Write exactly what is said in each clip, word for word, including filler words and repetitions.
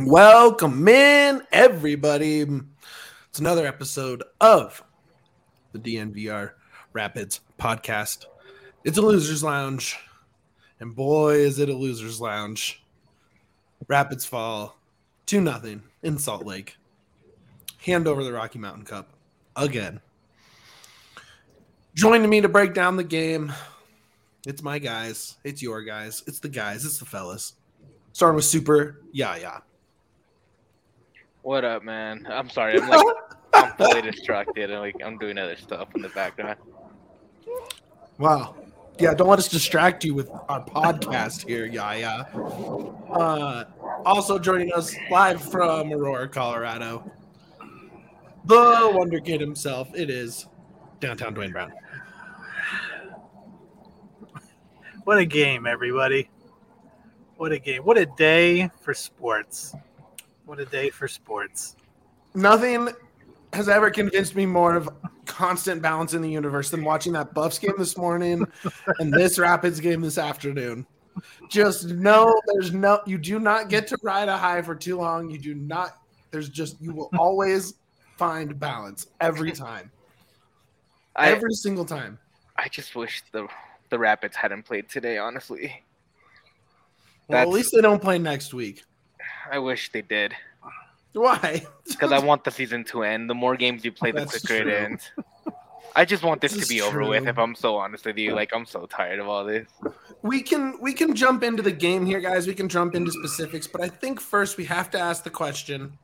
Welcome in, everybody. It's another episode of the D N V R Rapids podcast. It's a loser's lounge, and boy, is it a loser's lounge. Rapids fall two nothing in Salt Lake. Hand over the Rocky Mountain Cup again. Joining me to break down the game, it's my guys, it's your guys, it's the guys, it's the fellas. Starting with Super Yaya. What up, man? I'm sorry. I'm like I'm fully distracted. I'm like I'm doing other stuff in the background. Wow. Yeah, don't let us distract you with our podcast here, Yaya. Uh, also joining us live from Aurora, Colorado, the Wonder Kid himself. It is Downtown Dwayne Brown. What a game, everybody! What a game! What a day for sports! What a day for sports. Nothing has ever convinced me more of constant balance in the universe than watching that Buffs game this morning and this Rapids game this afternoon. Just no, there's no, you do not get to ride a high for too long. You do not, there's just, you will always find balance every time. I, every single time. I just wish the, the Rapids hadn't played today, honestly. Well, That's, at least they don't play next week. I wish they did. Why? Because I want the season to end. The more games you play, the That's quicker true. It ends. I just want this, this to be over true. with, if I'm so honest with you. Like, I'm so tired of all this. We can we can jump into the game here, guys. We can jump into specifics. But I think first we have to ask the question,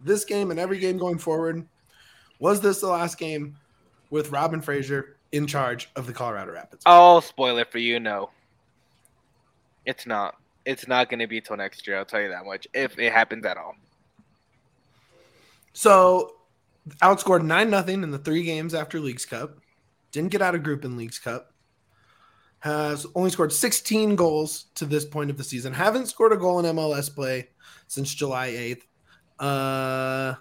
this game and every game going forward, was this the last game with Robin Fraser in charge of the Colorado Rapids? I'll spoil it for you. No, it's not. It's not going to be till next year, I'll tell you that much, if it happens at all. So, outscored nine nothing in the three games after League's Cup. Didn't get out of group in League's Cup. Has only scored sixteen goals to this point of the season. Haven't scored a goal in M L S play since July eighth. Uh,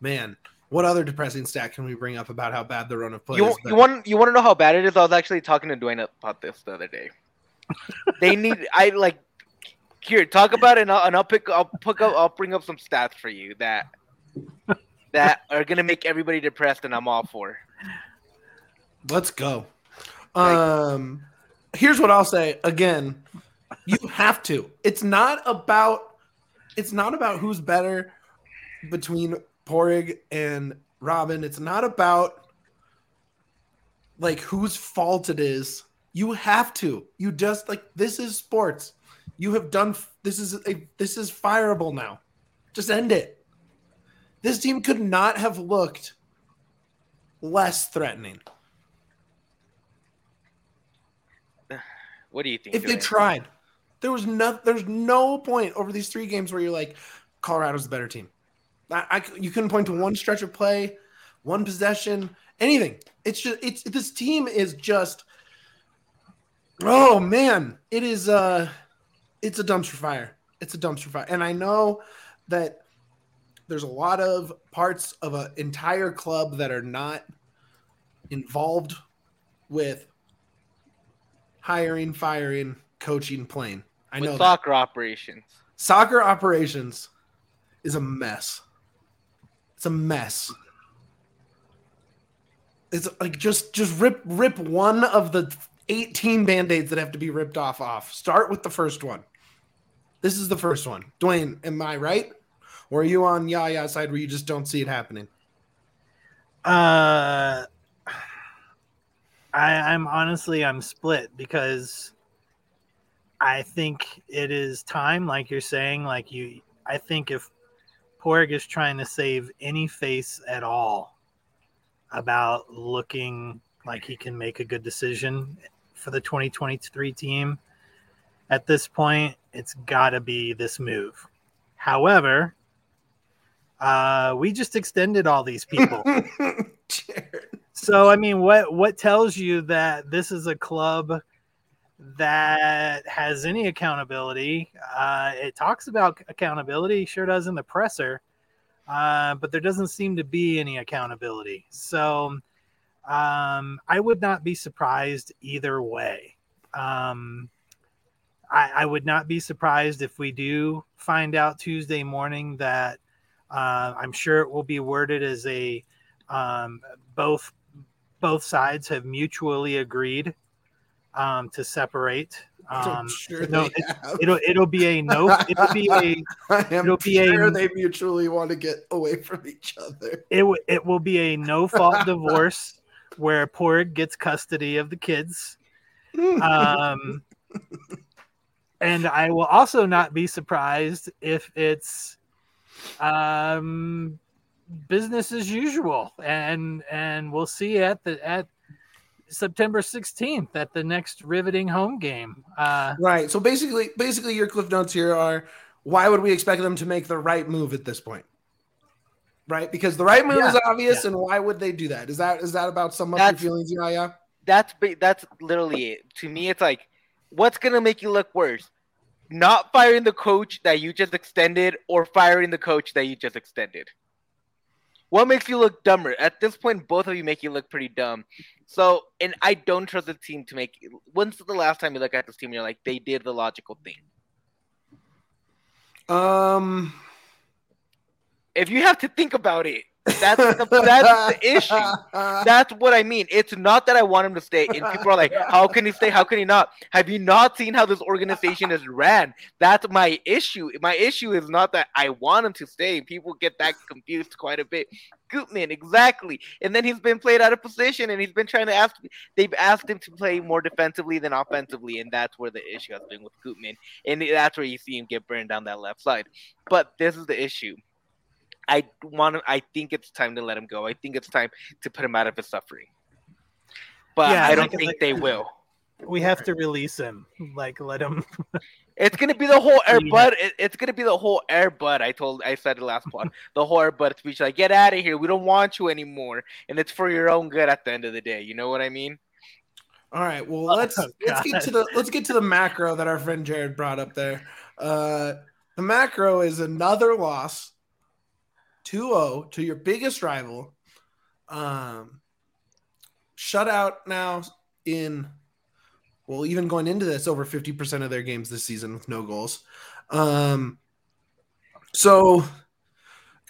man, what other depressing stat can we bring up about how bad the run of play you, is? But... You want, you want to know how bad it is? I was actually talking to Dwayne about this the other day. They need – I, like – Here, talk about it, and I'll, and I'll pick. I'll pick up. I'll bring up some stats for you that that are gonna make everybody depressed, and I'm all for. Let's go. Um, here's what I'll say again. You have to. It's not about. It's not about who's better between Padraig and Robin. It's not about like whose fault it is. You have to. You just like this is sports. You have done this is a this is fireable now. Just end it. This team could not have looked less threatening. What do you think? If they tried, there was no there's no point over these three games where you're like, Colorado's the better team. I, I you couldn't point to one stretch of play, one possession, anything. It's just it's this team is just oh man, it is uh. It's a dumpster fire. It's a dumpster fire. And I know that there's a lot of parts of an entire club that are not involved with hiring, firing, coaching, playing. I with know soccer that. operations. Soccer operations is a mess. It's a mess. It's like just just rip rip one of the eighteen Band-Aids that have to be ripped off off. Start with the first one. This is the first one. Dwayne, am I right? Or are you on Yaya's side where you just don't see it happening? Uh, I, I'm honestly, I'm split because I think it is time, like you're saying, like you, I think if Padraig is trying to save any face at all about looking like he can make a good decision for the twenty twenty-three team, at this point, it's got to be this move. However, uh, we just extended all these people. So, I mean, what, what tells you that this is a club that has any accountability? Uh, it talks about accountability, sure does in the presser, uh, but there doesn't seem to be any accountability. So um, I would not be surprised either way. Um, I, I would not be surprised if we do find out Tuesday morning that uh, I'm sure it will be worded as a um, both both sides have mutually agreed um, to separate. Um, sure no, it, it'll it'll be a no. It'll be a. I am it'll be sure a, they mutually want to get away from each other. It w- it will be a no fault divorce where Porg gets custody of the kids. Um, and I will also not be surprised if it's um, business as usual, and and we'll see at the at. September sixteenth at the next riveting home game. Uh, right. So basically, basically your cliff notes here are, why would we expect them to make the right move at this point? Right. Because the right move yeah, is obvious. Yeah. And why would they do that? Is that, is that about some of your feelings? Yeah. Yeah. That's, that's literally it to me. It's like, what's going to make you look worse? Not firing the coach that you just extended or firing the coach that you just extended. What makes you look dumber? At this point, both of you make you look pretty dumb. So, and I don't trust the team to make. When's the last time you look at this team and you're like, they did the logical thing? Um, if you have to think about it, that's the, that's the issue. That's what I mean. It's not that I want him to stay, and people are like, "How can he stay? How can he not?" Have you not seen how this organization is ran? That's my issue. My issue is not that I want him to stay. People get that confused quite a bit. Gutman, exactly. And then he's been played out of position, and he's been trying to ask. They've asked him to play more defensively than offensively, and that's where the issue has been with Gutman, and that's where you see him get burned down that left side. But this is the issue. I want to, I think it's time to let him go. I think it's time to put him out of his suffering. But yeah, I don't like, think like, they will. We have to release him. Like, let him. It's gonna be the whole Air Bud. It, it's gonna be the whole Air Bud. I told, I said the last one. The whole Air Bud speech. Like, get out of here. We don't want you anymore. And it's for your own good at the end of the day. You know what I mean? All right. Well, oh, let's God. let's get to the let's get to the macro that our friend Jared brought up there. Uh, the macro is another loss. two oh to your biggest rival. Um, shutout now in, well, even going into this, over fifty percent of their games this season with no goals. Um, so,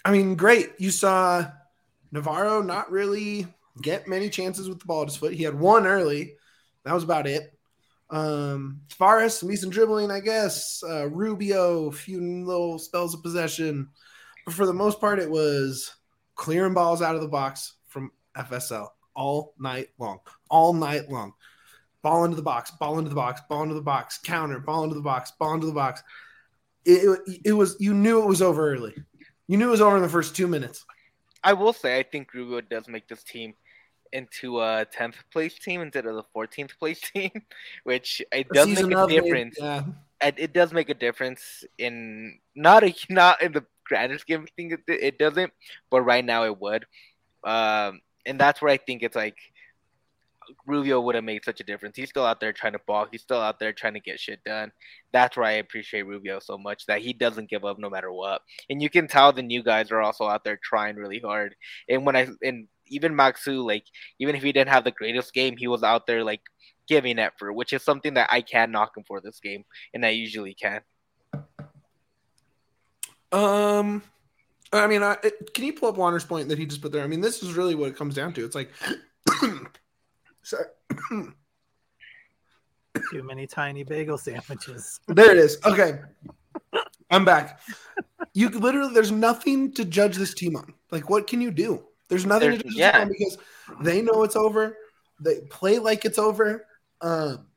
I mean, great. You saw Navarro not really get many chances with the ball at his foot. He had one early. That was about it. Um, Tavares, some decent dribbling, I guess. Uh, Rubio, a few little spells of possession. For the most part, it was clearing balls out of the box from F S L all night long, all night long. Ball into the box, ball into the box, ball into the box, counter, ball into the box, ball into the box. It, it, it was, you knew it was over early. You knew it was over in the first two minutes. I will say, I think Rubio does make this team into a tenth place team instead of the fourteenth place team, which it does make a difference. Made, yeah. It, it does make a difference in not a, not in the grander scheme of things, it doesn't, but right now it would. Um, and that's where I think it's like Rubio would have made such a difference. He's still out there trying to ball. He's still out there trying to get shit done. That's why I appreciate Rubio so much, that he doesn't give up no matter what. And you can tell the new guys are also out there trying really hard. And when I and even Maxu, like, even if he didn't have the greatest game, he was out there like giving effort, which is something that I can knock him for this game, and I usually can. Um, I mean, I, it, can you pull up Warner's point that he just put there? I mean, this is really what it comes down to. It's like, sorry, too many tiny bagel sandwiches. There it is. Okay, I'm back. You literally, there's nothing to judge this team on. Like, what can you do? There's nothing there's, to judge yeah. this team on, because they know it's over. They play like it's over. Um,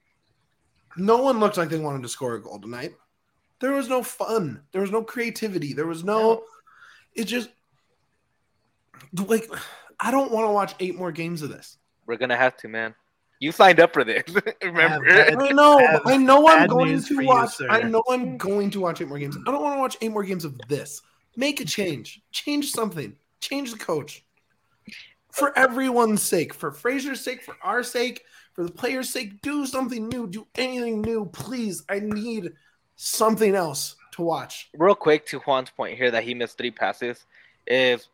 no one looked like they wanted to score a goal tonight. There was no fun. There was no creativity. There was no – it just – like, I don't want to watch eight more games of this. We're going to have to, man. You signed up for this. Remember? I, I know. I, I know I'm going to watch – I know I'm going to watch eight more games. I don't want to watch eight more games of this. Make a change. Change something. Change the coach. For everyone's sake. For Fraser's sake. For our sake. For the players' sake. Do something new. Do anything new. Please. I need – something else to watch. Real quick, to Juan's point here that he missed three passes, is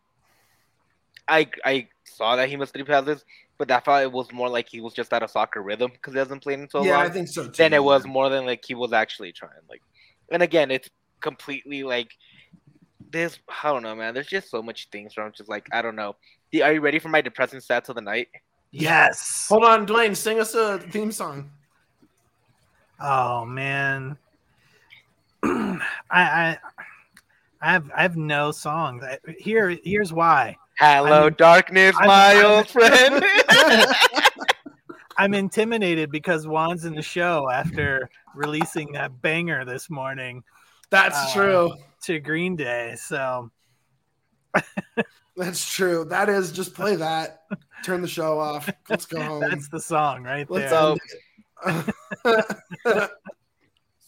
I I saw that he missed three passes, but I thought it was more like he was just out of soccer rhythm because he hasn't played in so yeah, long. Yeah, I think so too. Then it was more than like he was actually trying. Like, and again, it's completely like this. I don't know, man. There's just so much things where I'm just like, I don't know. Are you ready for my depressing stats of the night? Yes. Hold on, Dwayne. Sing us a theme song. Oh man, I I I have I have no songs. I, here here's why. Hello, I'm, darkness, I'm, my I'm, old friend. I'm intimidated because Juan's in the show after releasing that banger this morning. That's uh, true. To Green Day, so. That's true. That is just play that. Turn the show off. Let's go home. That's the song right there. Let's so,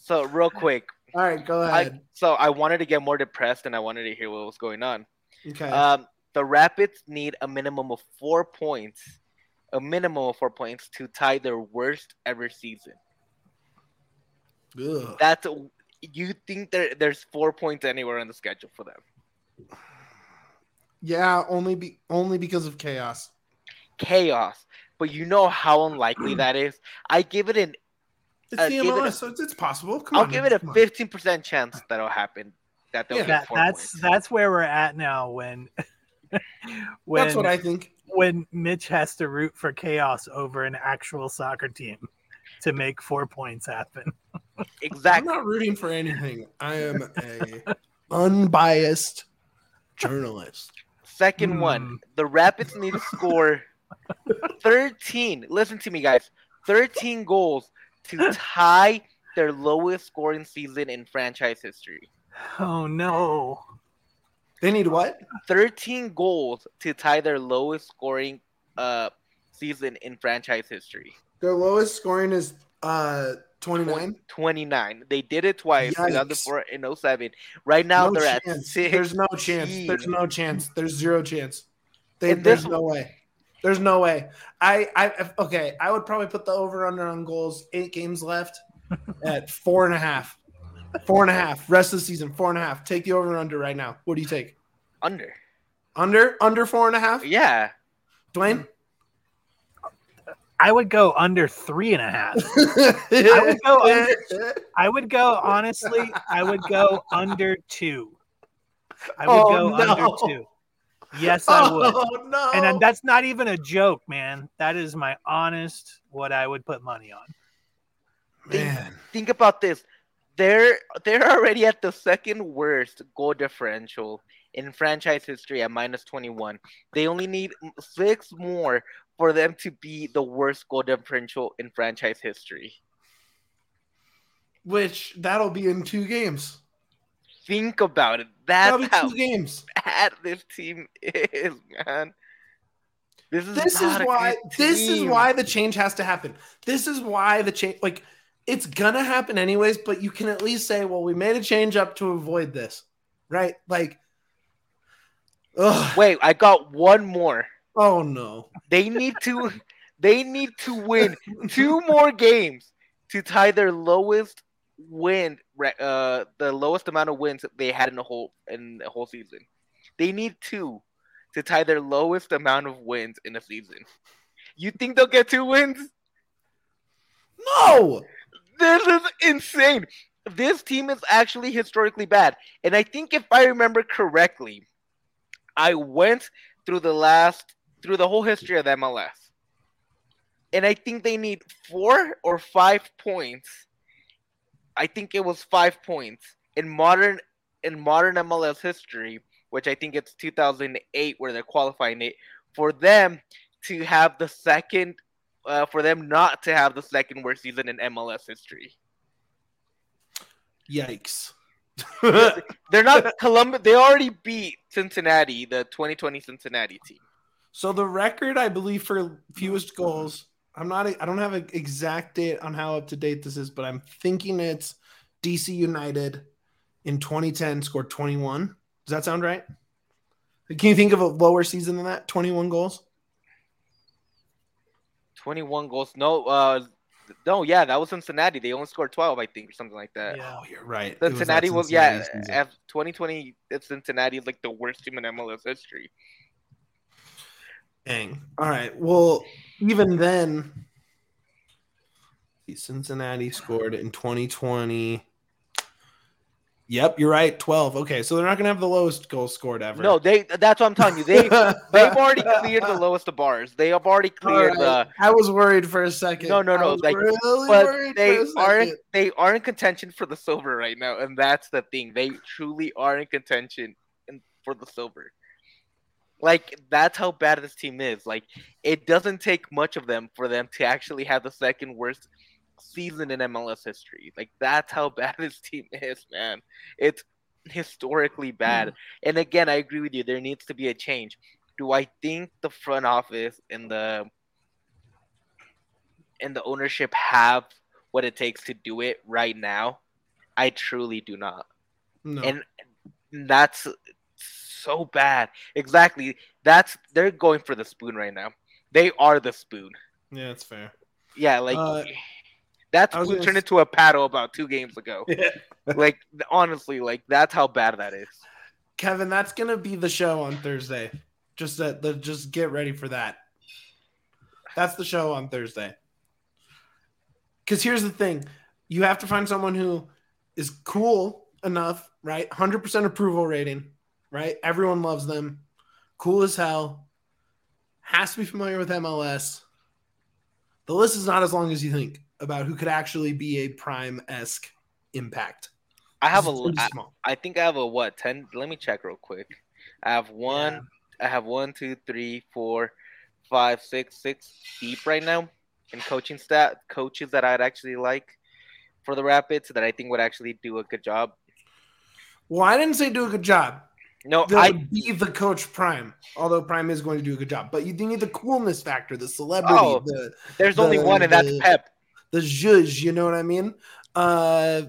so real quick. All right, go ahead. I, so I wanted to get more depressed, and I wanted to hear what was going on. Okay. Um, the Rapids need a minimum of four points, a minimum of four points to tie their worst ever season. Ugh. That's you think there? There's four points anywhere on the schedule for them. Yeah, only be only because of chaos. Chaos. But you know how unlikely that is. I give it an It's uh, the M L S, it so it's, it's possible. Come I'll on, give it a fifteen percent chance that'll happen. That they'll yeah, get that, that's points. That's where we're at now when, when that's what I think. When Mitch has to root for chaos over an actual soccer team to make four points happen. Exactly. I'm not rooting for anything. I am a unbiased journalist. Second mm. one, the Rapids need to score thirteen. Listen to me, guys. thirteen goals to tie their lowest scoring season in franchise history. Oh, no. They need what? thirteen goals to tie their lowest scoring uh, season in franchise history. Their lowest scoring is uh, twenty-nine? twenty-nine. They did it twice in oh seven. Right now, no they're chance. At six. There's no chance. There's no chance. There's zero chance. They, there's no way. There's no way. I, I okay. I would probably put the over/under on goals. Eight games left at four and a half. Four and a half. Rest of the season. Four and a half. Take the over and under right now. What do you take? Under. Under. Under four and a half. Yeah. Dwayne. I would go under three and a half. I would go. Under, I would go. Honestly, I would go under two. I would oh, go no. under two. Yes, I would. Oh, no. And that's not even a joke, man. That is my honest what I would put money on. Man, think, think about this. They're they're already at the second worst goal differential in franchise history at minus twenty-one. They only need six more for them to be the worst goal differential in franchise history. Which that'll be in two games. Think about it. That's how games. bad this team is, man. This is this is why this is why the change has to happen. This is why the change, like, it's gonna happen anyways. But you can at least say, well, we made a change up to avoid this, right? Like, ugh. Wait, I got one more. Oh no, they need to, they need to win two more games to tie their lowest. Win uh, the lowest amount of wins they had in the whole in the whole season. They need two to tie their lowest amount of wins in a season. You think they'll get two wins? No, this is insane. This team is actually historically bad, and I think if I remember correctly, I went through the last through the whole history of the M L S, and I think they need four or five points. I think it was five points in modern in modern M L S history, which I think it's two thousand eight where they're qualifying it for them to have the second, uh, for them not to have the second worst season in M L S history. Yikes! They're not Columbus. They already beat Cincinnati, the twenty twenty Cincinnati team. So the record, I believe, for fewest goals. I'm not, I don't have an exact date on how up to date this is, but I'm thinking it's D C United in twenty ten scored twenty-one. Does that sound right? Can you think of a lower season than that? twenty-one goals? twenty-one goals. No, uh, no, yeah, that was Cincinnati. They only scored twelve, I think, or something like that. Yeah, oh, you're right. Cincinnati was, Cincinnati was yeah, F twenty twenty, Cincinnati is like the worst team in M L S history. Dang. All right. Well, even then, Cincinnati scored in twenty twenty. Yep, you're right. twelve. Okay, so they're not going to have the lowest goal scored ever. No, they. That's what I'm telling you. They they've already cleared the lowest of bars. They have already cleared right. the. I was worried for a second. No, no, no. I was like, really but worried they for a aren't. Second. They are in contention for the silver right now, and that's the thing. They truly are in contention for the silver. Like, that's how bad this team is. Like, it doesn't take much of them for them to actually have the second worst season in M L S history. Like, that's how bad this team is, man. It's historically bad. And again, I agree with you. There needs to be a change. Do I think the front office and the and the ownership have what it takes to do it right now? I truly do not. No. And that's so bad. Exactly. That's they're going for the spoon right now. They are the spoon. Yeah, that's fair. Yeah, like uh... That's who turned say, into a paddle about two games ago. Yeah. Like, honestly, like, that's how bad that is. Kevin, that's going to be the show on Thursday. Just that, the, just get ready for that. That's the show on Thursday. Because here's the thing. You have to find someone who is cool enough, right? one hundred percent approval rating, right? Everyone loves them. Cool as hell. Has to be familiar with M L S. The list is not as long as you think about who could actually be a prime-esque impact. I have a, I, I think I have a what ten? Let me check real quick. I have one. Yeah. I have one, two, three, four, five, six, six deep right now in coaching stat coaches that I'd actually like for the Rapids that I think would actually do a good job. Well, I didn't say do a good job. No, I would be the coach prime, although prime is going to do a good job. But you do need the coolness factor, the celebrity. Oh, the, there's the, only one, and the, that's Pep. The zhuzh, you know what I mean? Uh,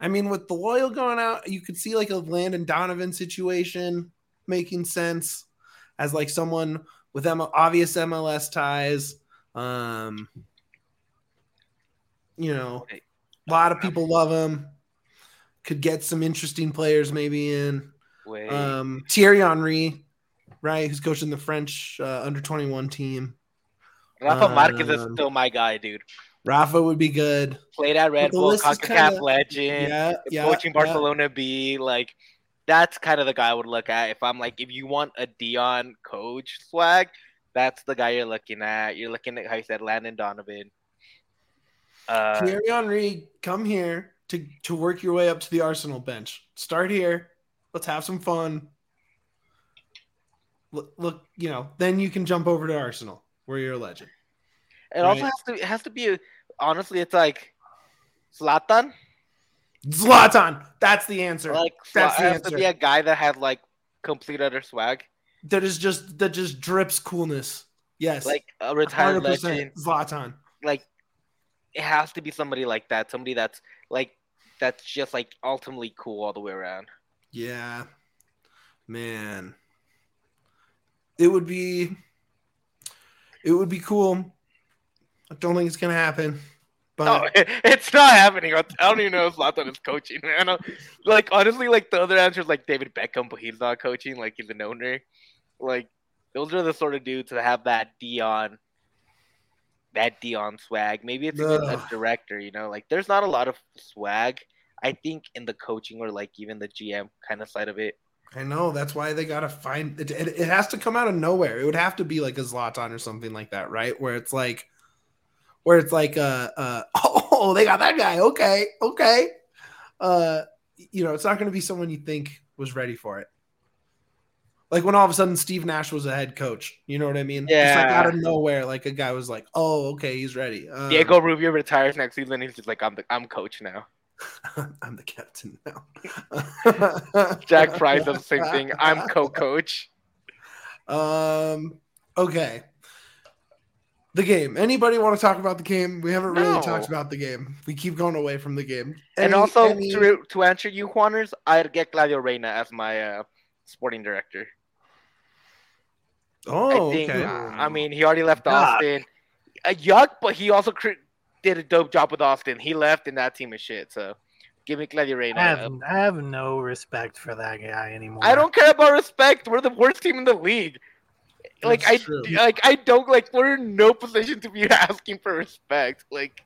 I mean, with the loyal going out, you could see like a Landon Donovan situation making sense as like someone with M- obvious M L S ties. Um, you know, a lot of people love him. Could get some interesting players maybe in. Um, Thierry Henry, right, who's coaching the French uh, under twenty-one team. Rafa Márquez um, is still my guy, dude. Rafa would be good. Played at Red Bull, CONCACAF legend, yeah, yeah, coaching Barcelona yeah. B. Like, that's kind of the guy I would look at. If I'm like, if you want a Dion coach swag, that's the guy you're looking at. You're looking at, how you said, Landon Donovan. Uh, Thierry Henry, come here to, to work your way up to the Arsenal bench. Start here. Let's have some fun. Look, look you know, then you can jump over to Arsenal. Where you're a legend. It right. also has to it has to be a, honestly. It's like Zlatan. Zlatan, that's the answer. Like that's it the has answer. To be a guy that had like complete utter swag. That is just that just drips coolness. Yes, like a retired legend, Zlatan. Like it has to be somebody like that. Somebody that's like that's just like ultimately cool all the way around. Yeah, man. It would be. It would be cool. I don't think it's going to happen. But no, it, it's not happening. I don't even know if Zlatan is coaching. Man. Like, honestly, like, the other answer is, like, David Beckham, but he's not coaching. Like, he's an owner. Like, those are the sort of dudes that have that Dion, that Dion swag. Maybe it's even a director, you know? Like, there's not a lot of swag, I think, in the coaching or, like, even the G M kind of side of it. I know. That's why they got to find it, it. It has to come out of nowhere. It would have to be like a Zlatan or something like that, right? Where it's like, where it's like, uh, uh, oh, they got that guy. Okay. Okay. Uh, you know, it's not going to be someone you think was ready for it. Like when all of a sudden Steve Nash was a head coach, you know what I mean? Yeah. Just like out of nowhere, like a guy was like, oh, okay, he's ready. Um, Diego Rubio retires next season. He's just like, I'm the, I'm coach now. I'm the captain now. Jack Price does the same thing. I'm co-coach. Um. Okay. The game. Anybody want to talk about the game? We haven't no. really talked about the game. We keep going away from the game. Any, and also, any... to, to answer you, Juaners, I'd get Claudio Reyna as my uh, sporting director. Oh, I think, okay. I mean, he already left Austin. Uh, yuck, but he also... Cre- did a dope job with Austin. He left, and that team is shit. So, give me Claudio Reyna. I have, I have no respect for that guy anymore. I don't care about respect. We're the worst team in the league. Like That's I true. like I don't like we're in no position to be asking for respect. Like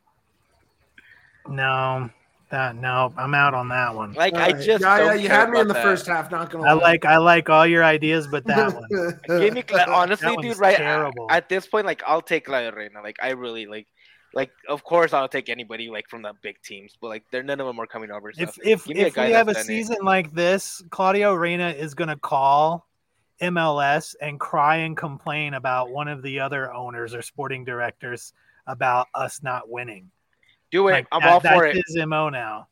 No. That no, I'm out on that one. Like right. I just yeah, yeah you had me in the that. first half, not gonna I lie. like I like all your ideas, but that one. Give me Cla- honestly, dude, right at, at this point, like I'll take Claudio Reyna. Like I really like like of course I'll take anybody like from the big teams, but like they're none of them are coming over. So if if, if we have a season it. like this, Claudio Reyna is gonna call M L S and cry and complain about one of the other owners or sporting directors about us not winning. Do it. Like, I'm that, all for it. That's his M O now.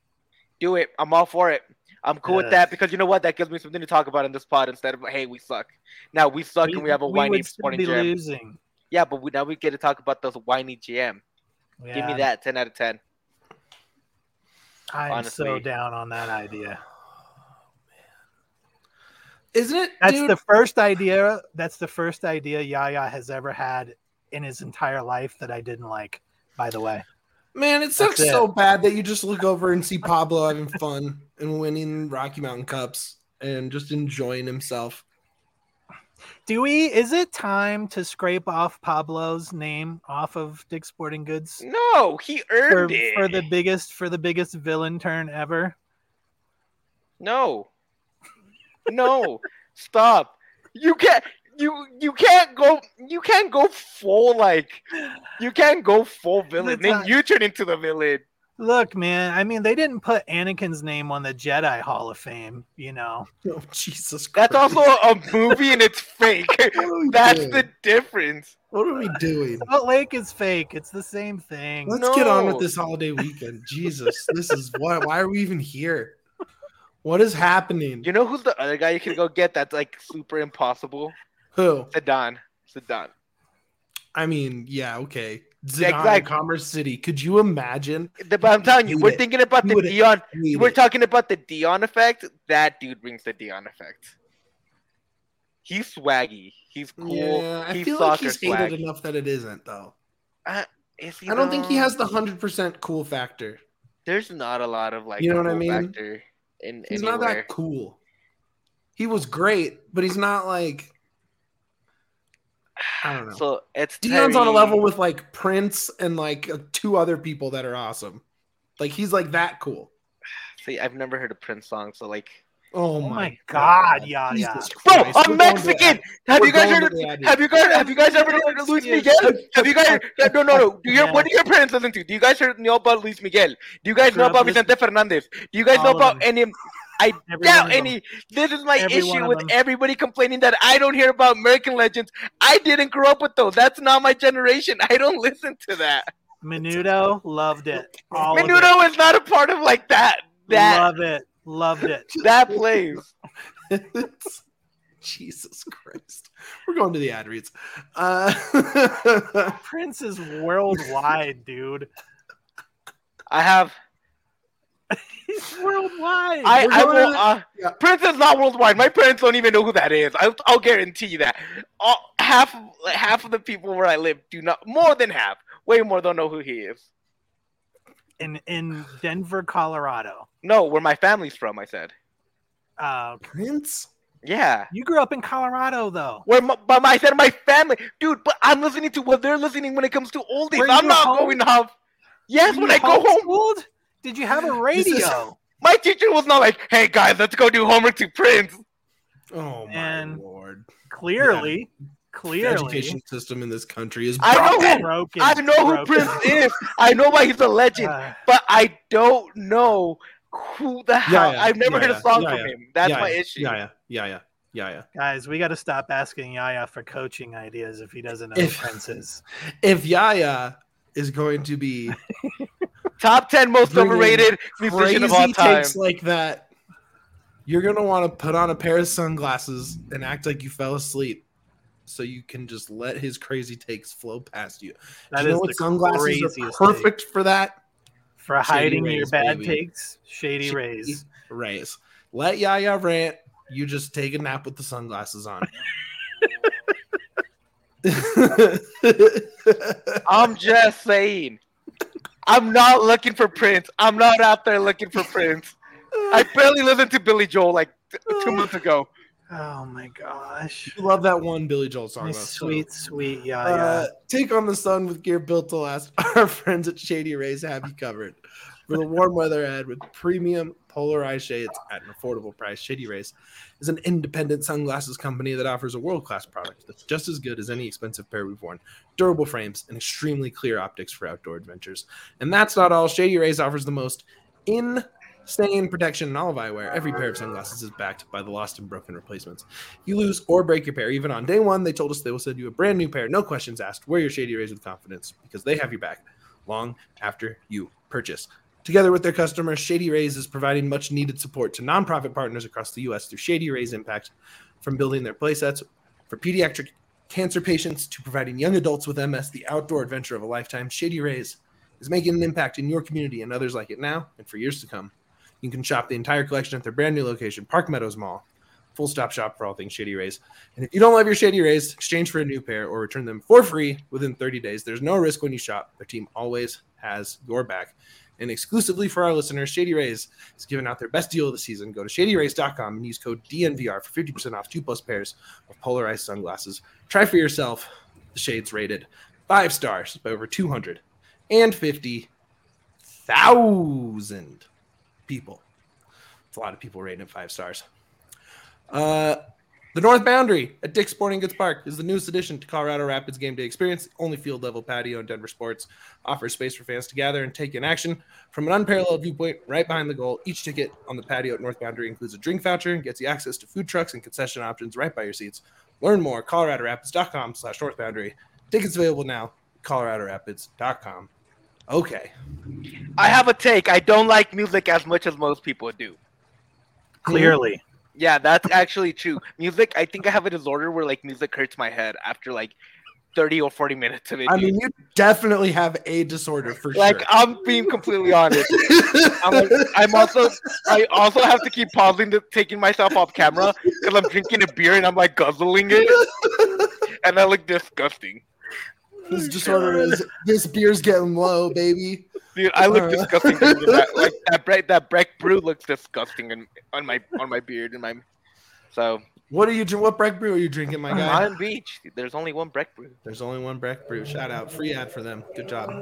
Do it. I'm all for it. I'm cool yes. with that because you know what? That gives me something to talk about in this pod instead of, hey, we suck. Now we suck we, and we have a we whiny sporting G M. Losing. Yeah, but we, now we get to talk about this whiny G M. Yeah. Give me that ten out of ten. I'm Honestly. so down on that idea. Isn't it? That's dude? the first idea. That's the first idea Yaya has ever had in his entire life that I didn't like, by the way. Man, it sucks it. so bad that you just look over and see Pablo having fun and winning Rocky Mountain Cups and just enjoying himself. Do we? Is it time to scrape off Pablo's name off of Dick's Sporting Goods? No, he earned for, it for the biggest for the biggest villain turn ever. No. No, stop! You can't, you you can't go, you can't go full like, you can't go full villain. Then you turn into the villain. Look, man. I mean, they didn't put Anakin's name on the Jedi Hall of Fame, you know. Oh Jesus Christ! That's also a movie and it's fake. That's doing? the difference. What are we doing? Salt Lake is fake. It's the same thing. Let's no. get on with this holiday weekend. Jesus, this is what? Why are we even here? What is happening? You know who's the other guy you can go get that's like super impossible? Who? Zidane. Zidane. I mean, yeah, okay. Zidane, exactly. Commerce City. Could you imagine? But I'm telling you, we're it. thinking about you the Dion. We're it. talking about the Dion effect. That dude brings the Dion effect. He's swaggy. He's cool. Yeah, I he's feel like he's swaggy. hated enough that it isn't, though. Uh, is he I don't though? think he has the one hundred percent cool factor. There's not a lot of like. You know what cool I mean? Factor. In, he's anywhere. not that cool. He was great, but he's not like I don't know. So it's Dion's Terry. on a level with like Prince and like two other people that are awesome. Like he's like that cool. See, I've never heard a Prince song, so like. Oh, oh my, my God, God. yeah, yeah. Bro, I'm Mexican. Have you, guys heard, have you guys heard? Have you guys? Have you guys ever heard of Luis Miguel? Have you guys? No, no, no. Do you? What do your parents listen to? Do you guys heard, know about Luis Miguel? Do you guys know about Vicente Fernandez? Do you guys know about any? I doubt any. This is my Every issue with everybody complaining that I don't hear about American legends. I didn't grow up with those. That's not my generation. I don't listen to that. Menudo loved it. All Menudo it. is not a part of like that. That love it. Loved it. That plays. Jesus Christ. We're going to the ad reads. Uh... Prince is worldwide, dude. I have. He's worldwide. I, I will. Uh, yeah. Prince is not worldwide. My parents don't even know who that is. I'll, I'll guarantee you that. All, half, half of the people where I live do not. More than half. Way more don't know who he is. In in Denver, Colorado. No, where my family's from, I said. Uh, Prince? Yeah. You grew up in Colorado, though. Where my, but my, I said my family. Dude, but I'm listening to what they're listening when it comes to oldies. I'm not home? going off. Yes, Were when I go home. Did you have a radio? Is, my teacher was not like, hey, guys, let's go do homework to Prince. Oh, my and Lord. Clearly. Yeah. Clearly. The education system in this country is broken. I know who, broken, I know who Prince is. I know why he's a legend, uh, but I don't know who the hell. Yeah, yeah, I've never yeah, heard a song yeah, from yeah, him. That's yeah, my yeah, issue. Yeah, yeah, yeah, yeah, yeah, yeah. Guys, we got to stop asking Yaya for coaching ideas if he doesn't know if, who Prince is. If Yaya is going to be top ten most overrated musician of all time, takes like that, you're gonna want to put on a pair of sunglasses and act like you fell asleep. So you can just let his crazy takes flow past you. That you is know what sunglasses are perfect take. for that? For hiding Rays, your bad baby. takes, Shady, Shady Rays. Rays. Let Yaya rant. You just take a nap with the sunglasses on. I'm just saying. I'm not looking for Prince. I'm not out there looking for Prince. I barely listened to Billy Joel like two months ago. Oh my gosh! Love that one Billy Joel song. Though, sweet, so. sweet, yeah, uh, yeah. Take on the sun with gear built to last. Our friends at Shady Rays have you covered for the warm weather ahead with premium polarized shades at an affordable price. Shady Rays is an independent sunglasses company that offers a world-class product that's just as good as any expensive pair we've worn. Durable frames and extremely clear optics for outdoor adventures. And that's not all. Shady Rays offers the most in. Stain protection in all of eyewear. Every pair of sunglasses is backed by the lost and broken replacements. You lose or break your pair. Even on day one, they told us they will send you a brand new pair. No questions asked. Wear your Shady Rays with confidence because they have your back long after you purchase. Together with their customers, Shady Rays is providing much needed support to nonprofit partners across the U S through Shady Rays Impact, from building their playsets for pediatric cancer patients to providing young adults with M S the outdoor adventure of a lifetime. Shady Rays is making an impact in your community and others like it now and for years to come. You can shop the entire collection at their brand new location, Park Meadows Mall. Full stop shop for all things Shady Rays. And if you don't love your Shady Rays, exchange for a new pair or return them for free within thirty days. There's no risk when you shop. Their team always has your back. And exclusively for our listeners, Shady Rays is giving out their best deal of the season. Go to shady rays dot com and use code D N V R for fifty percent off two plus pairs of polarized sunglasses. Try for yourself the shades rated five stars by over two hundred fifty thousand. People. It's a lot of people rating it five stars. Uh, the North Boundary at Dick's Sporting Goods Park is the newest addition to Colorado Rapids Game Day Experience. Only field-level patio in Denver sports offers space for fans to gather and take in action from an unparalleled viewpoint right behind the goal. Each ticket on the patio at North Boundary includes a drink voucher and gets you access to food trucks and concession options right by your seats. Learn more at colorado rapids dot com slash north boundary. Tickets available now at colorado rapids dot com. Okay. I have a take. I don't like music as much as most people do. Clearly. Yeah, that's actually true. Music, I think I have a disorder where like music hurts my head after like thirty or forty minutes of it. I mean, you definitely have a disorder for like, sure. Like, I'm being completely honest. I'm, like, I'm also, I also have to keep pausing to taking myself off camera because I'm drinking a beer and I'm like guzzling it. And I look disgusting. This disorder is this beer's getting low, baby. Dude, I look uh, disgusting. That. Like that Breck, that Breck brew looks disgusting in, on my on my beard and my. So what are you drinking? What Breck brew are you drinking, my guy? Mine Beach. There's only one Breck brew. There's only one Breck brew. Shout out, free ad for them. Good job.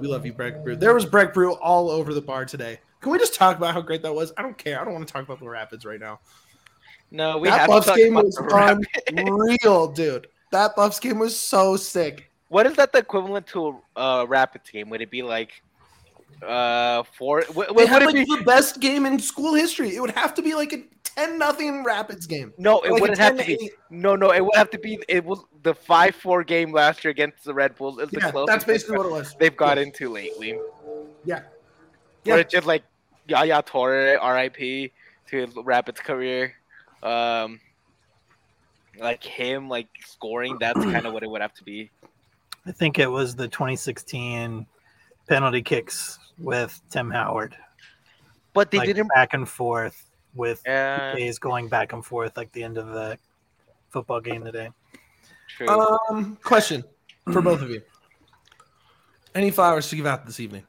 We love you, Breck brew. There was Breck brew all over the bar today. Can we just talk about how great that was? I don't care. I don't want to talk about the Rapids right now. No, we that have Buffs to talk game about was the unreal, dude. That Buffs game was so sick. What is that the equivalent to a uh, Rapids game? Would it be like uh, four? W- w- would it like be the best game in school history? It would have to be like a ten nothing Rapids game. No, it like wouldn't have to be. No, no, it would have to be. It was the five four game last year against the Red Bulls. Is yeah, the that's basically what it was. They've got yeah. into lately. Yeah. yeah. Where it's just like Yaya Torre, R I P to his Rapids career. Um, like him, like scoring. That's kind of what it would have to be. I think it was the twenty sixteen penalty kicks with Tim Howard. But they like didn't back and forth with days uh... going back and forth like the end of the football game today. True. Um, question for both of you. Any flowers to give out this evening?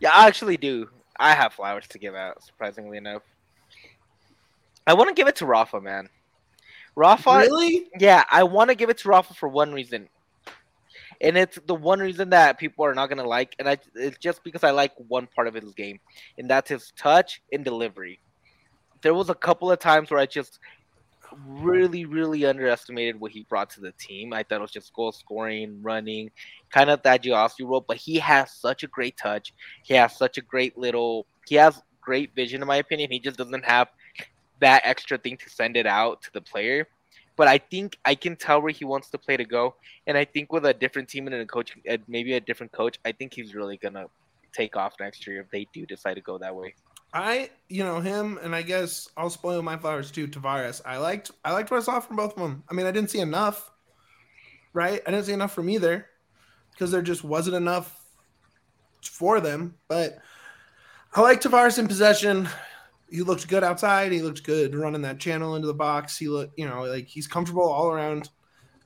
Yeah, I actually do. I have flowers to give out, surprisingly enough. I want to give it to Rafa, man. Rafa. Really? Yeah, I want to give it to Rafa for one reason. And it's the one reason that people are not going to like. And I, it's just because I like one part of his game. And that's his touch and delivery. There was a couple of times where I just really, really underestimated what he brought to the team. I thought it was just goal scoring, running, kind of that Giossi role. But he has such a great touch. He has such a great little – he has great vision, in my opinion. He just doesn't have that extra thing to send it out to the player. But I think I can tell where he wants the play to go. And I think with a different team and a coach, maybe a different coach, I think he's really going to take off next year if they do decide to go that way. I, you know, him, and I guess I'll spoil my flowers too, Tavares. I liked I liked what I saw from both of them. I mean, I didn't see enough, right? I didn't see enough from either because there just wasn't enough for them. But I like Tavares in possession. He looked good outside. He looked good running that channel into the box. He looked, you know, like he's comfortable all around,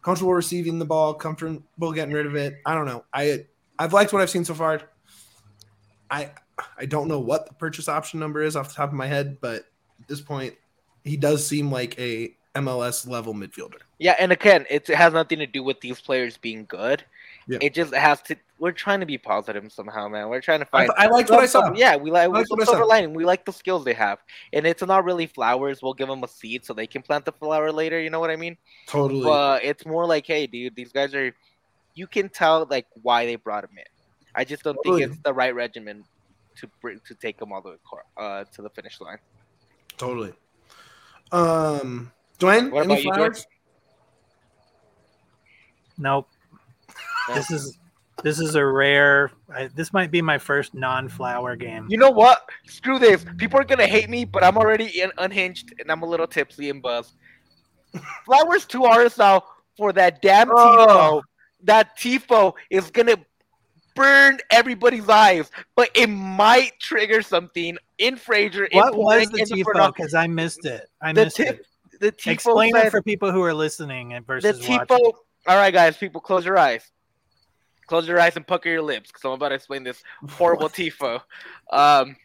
comfortable receiving the ball, comfortable getting rid of it. I don't know. I, I've liked what I've seen so far. I I don't know what the purchase option number is off the top of my head, but at this point, he does seem like a M L S level midfielder. Yeah, and again, it has nothing to do with these players being good. Yeah. It just has to. We're trying to be positive somehow, man. We're trying to find. I, I like what I saw. Yeah, we like, like we're silver lining. We like the skills they have, and it's not really flowers. We'll give them a seed so they can plant the flower later. You know what I mean? Totally. But it's more like, hey, dude, these guys are. You can tell like why they brought him in. I just don't totally. think it's the right regimen to bring, to take him all the way uh, to the finish line. Totally. Um, Dwayne, what any about flowers? You, nope. This is this is a rare. I, this might be my first non-flower game. You know what? Screw this. People are gonna hate me, but I'm already in, unhinged, and I'm a little tipsy and buzzed. Flowers to Arsenal for that damn oh. tifo. That tifo is gonna burn everybody's eyes, but it might trigger something in Fraser. What was the tifo? Because I missed it. I the missed tif- it. The tifo. Explain said, it for people who are listening and versus the tifo. Watching. All right, guys, people, close your eyes. Close your eyes and pucker your lips because I'm about to explain this horrible tifo. Um,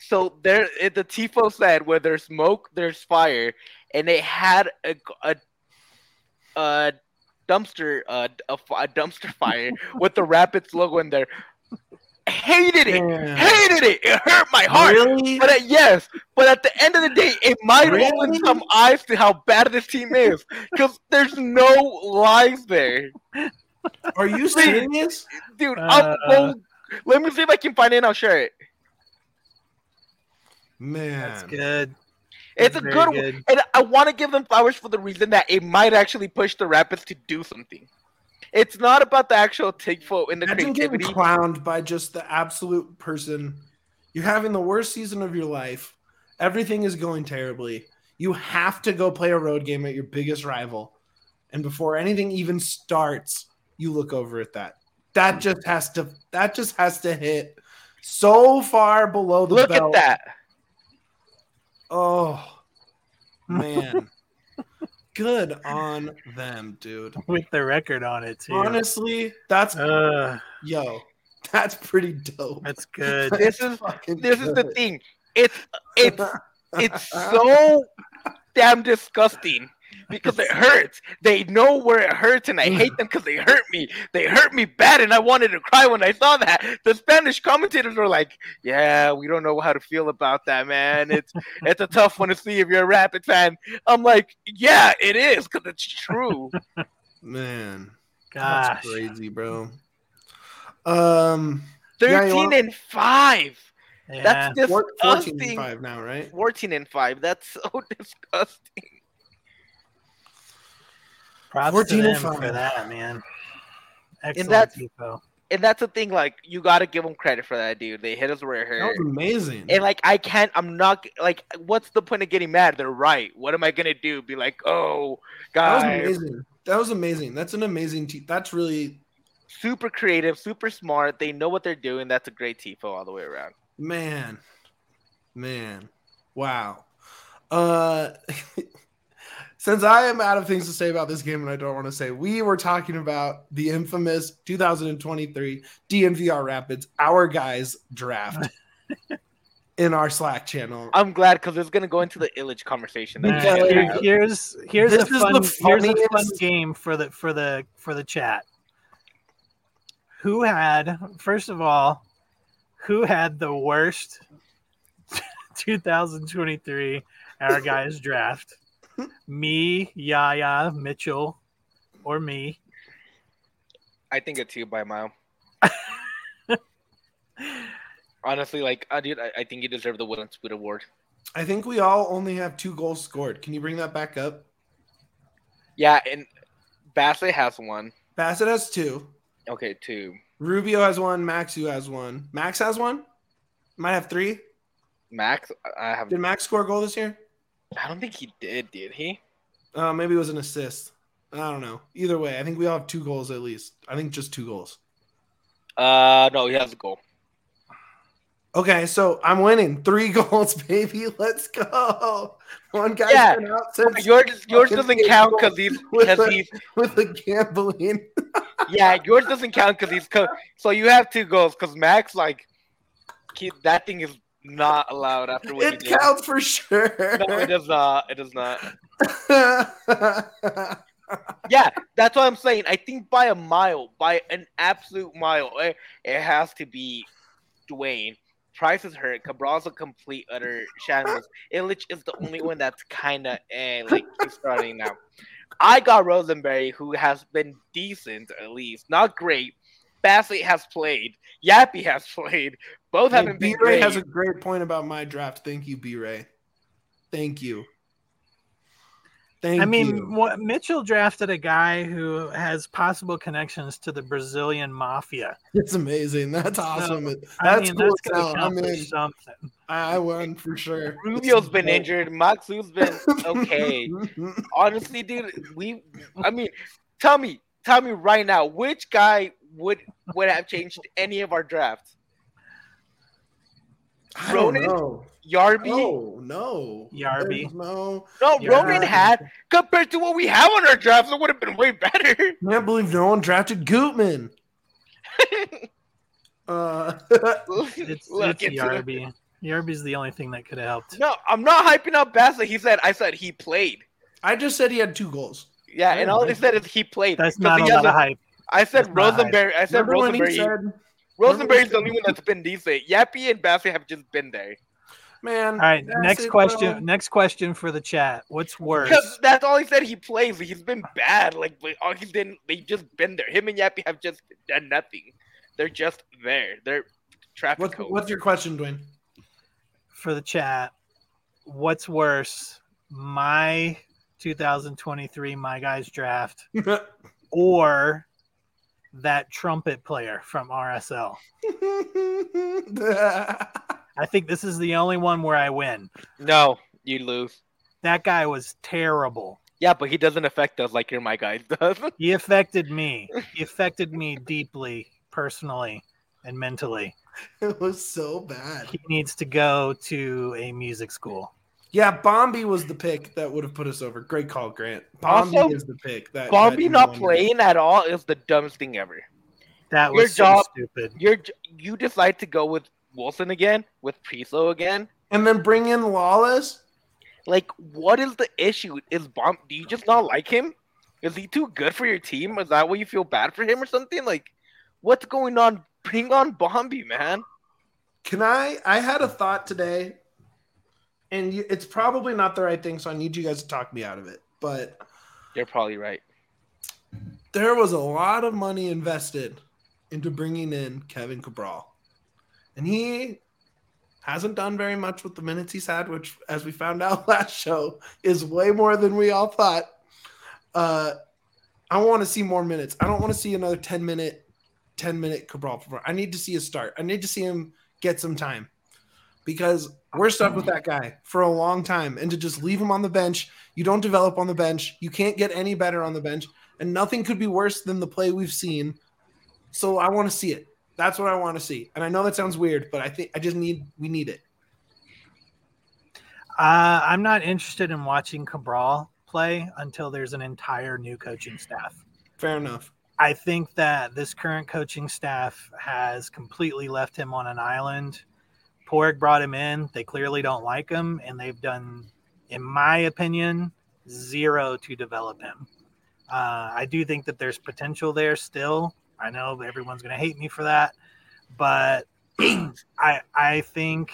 so there, it, the tifo said, "Where there's smoke, there's fire," and it had a a, a dumpster uh, a, a dumpster fire with the Rapids logo in there. Hated it, yeah. hated it. It hurt my heart. Really? But uh, yes, but at the end of the day, it might really? open some eyes to how bad this team is because there's no lies there. Are you serious, dude? Uh, I'll go. Let me see if I can find it. And I'll share it. Man, that's good. It's that's a good, good one, and I want to give them flowers for the reason that it might actually push the Rapids to do something. It's not about the actual tifo in the Imagine creativity. Getting clowned by just the absolute person. You're having the worst season of your life. Everything is going terribly. You have to go play a road game at your biggest rival, and before anything even starts, you look over at that. That just has to. That just has to hit so far below the look belt. Look at that. Oh man. Good on them, dude. With the record on it, too. Honestly, that's uh, yo, that's pretty dope. That's good. This is this is the thing. It's it's it's so damn disgusting because it hurts. They know where it hurts, and I hate them because they hurt me. They hurt me bad, and I wanted to cry when I saw that. The Spanish commentators were like, "Yeah, we don't know how to feel about that, man. It's it's a tough one to see if you're a Rapid fan." I'm like, "Yeah, it is because it's true." Man, gosh, that's crazy, bro. Um, thirteen yeah, want- and five. Yeah. That's disgusting. fourteen and five now, right? fourteen and five. That's so disgusting. Props fourteen to them for that, man. Excellent and that's, tifo. And that's the thing, like, you got to give them credit for that, dude. They hit us where it hurt. That was amazing. And, like, I can't, I'm not, like, what's the point of getting mad? They're right. What am I going to do? Be like, oh, God. That was amazing. That was amazing. That's an amazing tifo. That's really super creative, super smart. They know what they're doing. That's a great tifo all the way around. Man. Man. Wow. Uh... Since I am out of things to say about this game and I don't want to say, we were talking about the infamous two thousand twenty-three D N V R Rapids, our guys draft in our Slack channel. I'm glad because it's going to go into the Illich conversation. That right. Here, here's here's this a fun, here's a fun game for the for the for the chat. Who had first of all, who had the worst two thousand twenty-three our guys draft? Me, Yaya, Mitchell, or me? I think it's you by a mile. Honestly, like, uh, dude, I, I think you deserve the Will and Scoot Award. I think we all only have two goals scored. Can you bring that back up? Yeah, and Bassett has one. Bassett has two. Okay, two. Rubio has one. Maxu has one. Max has one? Might have three. Max? I have. Did Max score a goal this year? I don't think he did, did he? Uh, maybe it was an assist. I don't know. Either way, I think we all have two goals at least. I think just two goals. Uh, no, he has a goal. Okay, so I'm winning. Three goals, baby. Let's go. One guy's yeah. been out since. Yours, yours doesn't count because he's, with a, he's... With a gambling. Yeah, yours doesn't count because he's... Co- so you have two goals because Max, like, he, that thing is... Not allowed after what it counts did. For sure. No, it does not. It does not. Yeah, that's what I'm saying. I think by a mile, by an absolute mile, it, it has to be Dwayne. Price is hurt. Cabral's a complete, utter shambles. Illich is the only one that's kind of eh, like he's starting now. I got Rosenberry, who has been decent, at least. Not great. Bassett has played. Yappy has played. Both hey, haven't been great. B-Ray has a great point about my draft. Thank you, B-Ray. Thank you. Thank I mean, you. What, Mitchell drafted a guy who has possible connections to the Brazilian mafia. It's amazing. That's awesome. So, that's I mean, cool. That's gonna I mean, something. I won for sure. Rubio's been cool. injured. Maxu's been okay. Honestly, dude, we. I mean, tell me, tell me right now, which guy would would have changed any of our drafts? I Ronan, don't know. Yarby? Oh, no. Yarby. No. No, Yarby. Ronan had, compared to what we have on our drafts, it would have been way better. I can't believe no one drafted Gutman. uh, it's Look, it's Yarby. Yarby's the only thing that could have helped. No, I'm not hyping up Bassett. He said, I said he played. I just said he had two goals. Yeah, and all he said is he played. That's not a lot of hype. I said that's Rosenberry. I said Rosenberry. Said, Rosenberry's the only one that's been decent. Yappy and Bassett have just been there. Man. All right. Next question. Well. Next question for the chat. What's worse? Because that's all he said. He plays. He's been bad. Like all he's been. They've just been there. Him and Yappy have just done nothing. They're just there. They're traffic. What's, what's your question, Dwayne? For the chat, what's worse? My twenty twenty-three, my guys draft, or that trumpet player from R S L? I think this is the only one where I win. No, you lose. That guy was terrible. Yeah, but he doesn't affect us like your my guy does. He affected me. He affected me deeply, personally, and mentally. It was so bad. He needs to go to a music school. Yeah, Bombi was the pick that would have put us over. Great call, Grant. Bombi also, is the pick. That Bombi that not playing at all is the dumbest thing ever. That was your so job, stupid. Your, you decide to go with Wilson again, with Priso again, and then bring in Lawless. Like, what is the issue? Is Bomb? Do you just not like him? Is he too good for your team? Is that why you feel bad for him or something? Like, what's going on? Bring on Bombi, man. Can I? I had a thought today, and it's probably not the right thing, so I need you guys to talk me out of it. But you're probably right. There was a lot of money invested into bringing in Kévin Cabral. And he hasn't done very much with the minutes he's had, which, as we found out last show, is way more than we all thought. Uh, I want to see more minutes. I don't want to see another ten-minute Cabral. I need to see a start. I need to see him get some time because we're stuck with that guy for a long time. And to just leave him on the bench, you don't develop on the bench. You can't get any better on the bench. And nothing could be worse than the play we've seen. So I want to see it. That's what I want to see. And I know that sounds weird, but I think I just need we need it. Uh, I'm not interested in watching Cabral play until there's an entire new coaching staff. Fair enough. I think that this current coaching staff has completely left him on an island. Porig brought him in. They clearly don't like him, and they've done, in my opinion, zero to develop him. Uh, I do think that there's potential there still. I know everyone's going to hate me for that, but I I think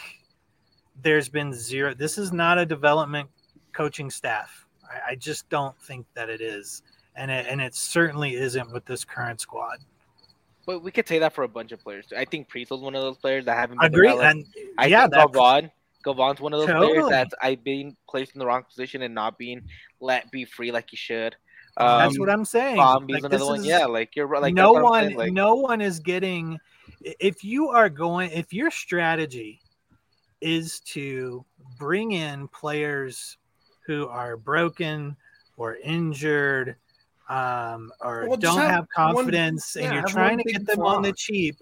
there's been zero. This is not a development coaching staff. I, I just don't think that it is, and it, and it certainly isn't with this current squad. But we could say that for a bunch of players. I think Priestle's one of those players that haven't been Agreed. developed. And, I yeah, think Gavon, Gavon's one of those totally. players that's I being placed in the wrong position and not being let be free like you should. Um, that's what I'm saying. Bombi's like, another one. Is, yeah, like you're like no one, saying, like, no one is getting. If you are going, if your strategy is to bring in players who are broken or injured, um, or well, don't have, have confidence, one, and yeah, you're trying to get them flaw. on the cheap,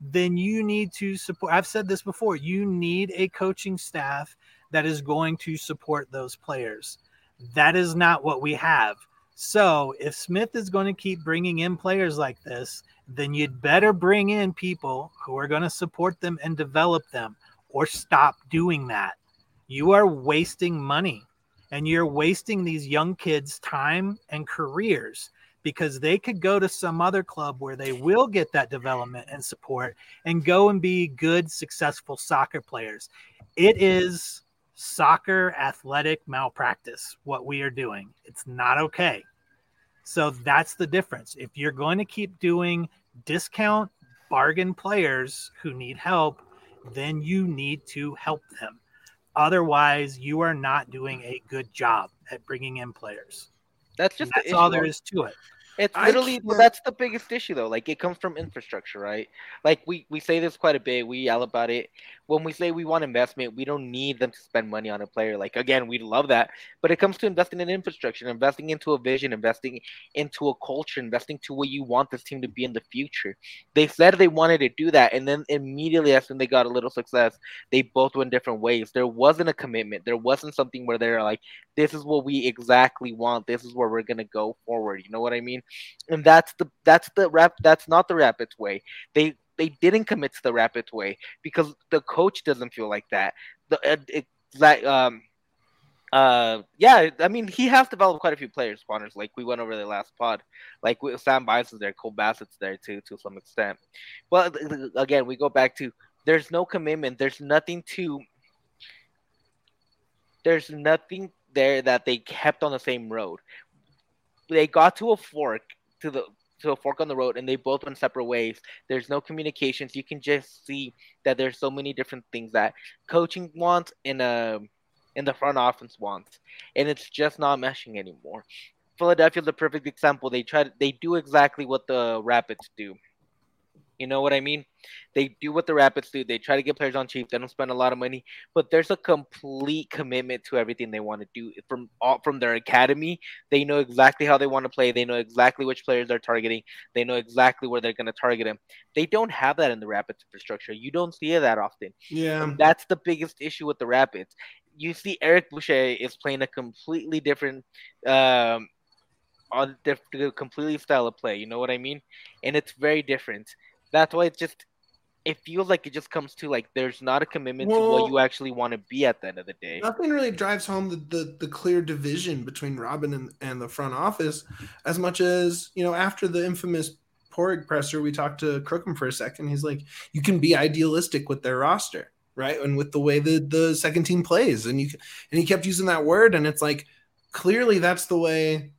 then you need to support. I've said this before. You need a coaching staff that is going to support those players. That is not what we have. So if Smith is going to keep bringing in players like this, then you'd better bring in people who are going to support them and develop them, or stop doing that. You are wasting money. and you're wasting these young kids' time and careers, because they could go to some other club where they will get that development and support and go and be good, successful soccer players. It is soccer athletic malpractice, what we are doing. It's not okay. So that's the difference. If you're going to keep doing discount bargain players who need help, then you need to help them. Otherwise, you are not doing a good job at bringing in players. That's just that's the issue. All there is to it. It's literally well, that's the biggest issue though. Like, it comes from infrastructure, right? Like we, we say this quite a bit. We yell about it. When we say we want investment, we don't need them to spend money on a player. Like, again, we love that, but it comes to investing in infrastructure, investing into a vision, investing into a culture, investing to what you want this team to be in the future. They said they wanted to do that, and then immediately as soon they got a little success, they both went different ways. There wasn't a commitment. There wasn't something where they're like, "This is what we exactly want. This is where we're gonna go forward." You know what I mean? And that's the that's the rap that's not the Rapids way. They they didn't commit to the Rapids way because the coach doesn't feel like that. The it, like um uh yeah, I mean, he has developed quite a few players, spawners. Like we went over the last pod. Like Sam Bice is there, Cole Bassett's there too to some extent. But again, we go back to there's no commitment. There's nothing to. There's nothing there that they kept on the same road. They got to a fork to the to a fork on the road, and they both went separate ways. There's no communications. You can just see that there's so many different things that coaching wants and uh in the front office wants, and it's just not meshing anymore. Philadelphia is the perfect example. They try to, they do exactly what the Rapids do. You know what I mean? They do what the Rapids do. They try to get players on cheap. They don't spend a lot of money, but there's a complete commitment to everything they want to do from all, from their academy. They know exactly how they want to play. They know exactly which players they're targeting. They know exactly where they're going to target them. They don't have that in the Rapids infrastructure. You don't see it that often. Yeah, and that's the biggest issue with the Rapids. You see, Eric Boucher is playing a completely different. Um, on the completely style of play. You know what I mean? And it's very different. That's why it's just it feels like it just comes to like there's not a commitment well, to what you actually want to be at the end of the day. Nothing really drives home the, the, the clear division between Robin and, and the front office as much as, you know, after the infamous Porig presser, we talked to Crookham for a second. He's like, you can be idealistic with their roster, right? And with the way the, the second team plays. And you can, and he kept using that word, and it's like clearly that's the way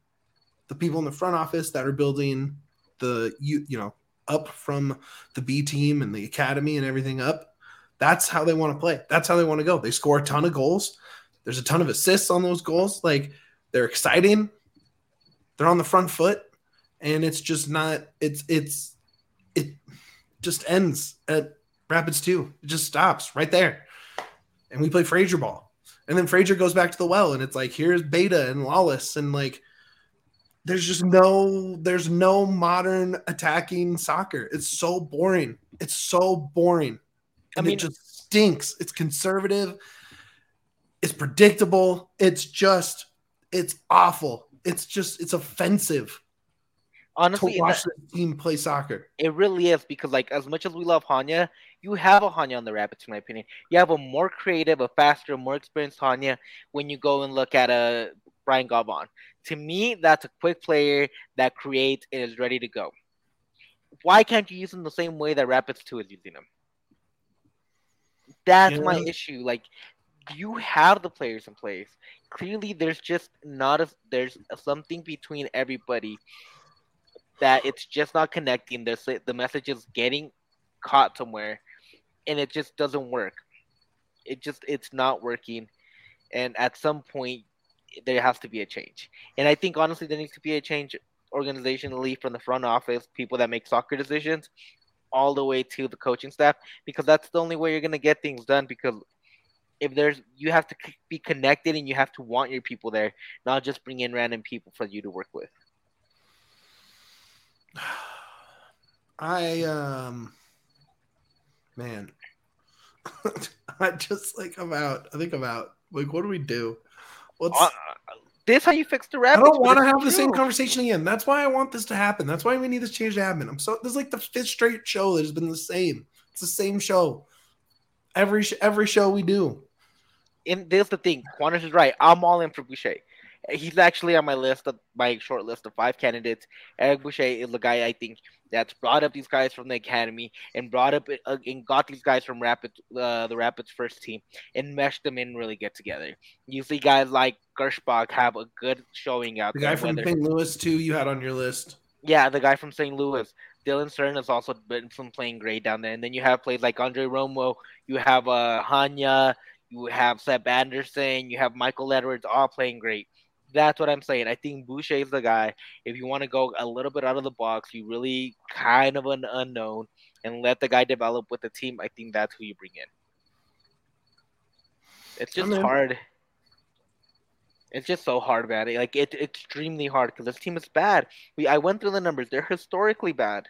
the people in the front office that are building the you you know up from the B team and the academy and everything up. That's how they want to play. That's how they want to go. They score a ton of goals. There's a ton of assists on those goals. Like, they're exciting. They're on the front foot, and it's just not, it's, it's, it just ends at Rapids two. It just stops right there. And we play Fraser ball, and then Fraser goes back to the well. And it's like, here's Beta and Lawless. And like, There's just no, there's no modern attacking soccer. It's so boring. It's so boring. And I mean, it just stinks. It's conservative. It's predictable. It's just, it's awful. It's just, it's offensive. Honestly, to watch the team play soccer. It really is, because like as much as we love Hanya, you have a Hanya on the Rapids, in my opinion. You have a more creative, a faster, more experienced Hanya when you go and look at a Brian Gobon. To me, that's a quick player that creates and is ready to go. Why can't you use him the same way that Rapids two is using him? That's yeah. my issue. Like, you have the players in place. Clearly, there's just not a there's something between everybody that it's just not connecting. There's, the message is getting caught somewhere, and it just doesn't work. It just it's not working, and at some point, there has to be a change. And I think, honestly, there needs to be a change organizationally from the front office, people that make soccer decisions, all the way to the coaching staff, because that's the only way you're going to get things done. Because if there's, you have to be connected, and you have to want your people there, not just bring in random people for you to work with. I, um, man, I just like about, I think about like, what do we do? Uh, this how you fix the Rapids? I don't want to have true. the same conversation again. That's why I want this to happen. That's why we need this change to happen. I'm so this is like the fifth straight show that has been the same. It's the same show every every show we do. and there's the thing, Juanes is right. I'm all in for Boucher. He's actually on my list, of, my short list of five candidates. Eric Boucher is the guy I think that's brought up these guys from the academy and brought up uh, and got these guys from Rapids, uh, the Rapids first team, and meshed them in really good together. Usually guys like Gerschbach have a good showing out. The guy from Saint Louis, too, you had on your list. Yeah, the guy from Saint Louis. Dylan Cern has also been from playing great down there. And then you have players like Andre Romo. You have uh, Hanya. You have Seb Anderson. You have Michael Edwards all playing great. That's what I'm saying. I think Boucher is the guy. If you want to go a little bit out of the box, you really kind of an unknown, and let the guy develop with the team, I think that's who you bring in. It's just hard. It's just so hard, man. Like, it's extremely hard because this team is bad. We I went through the numbers. They're historically bad.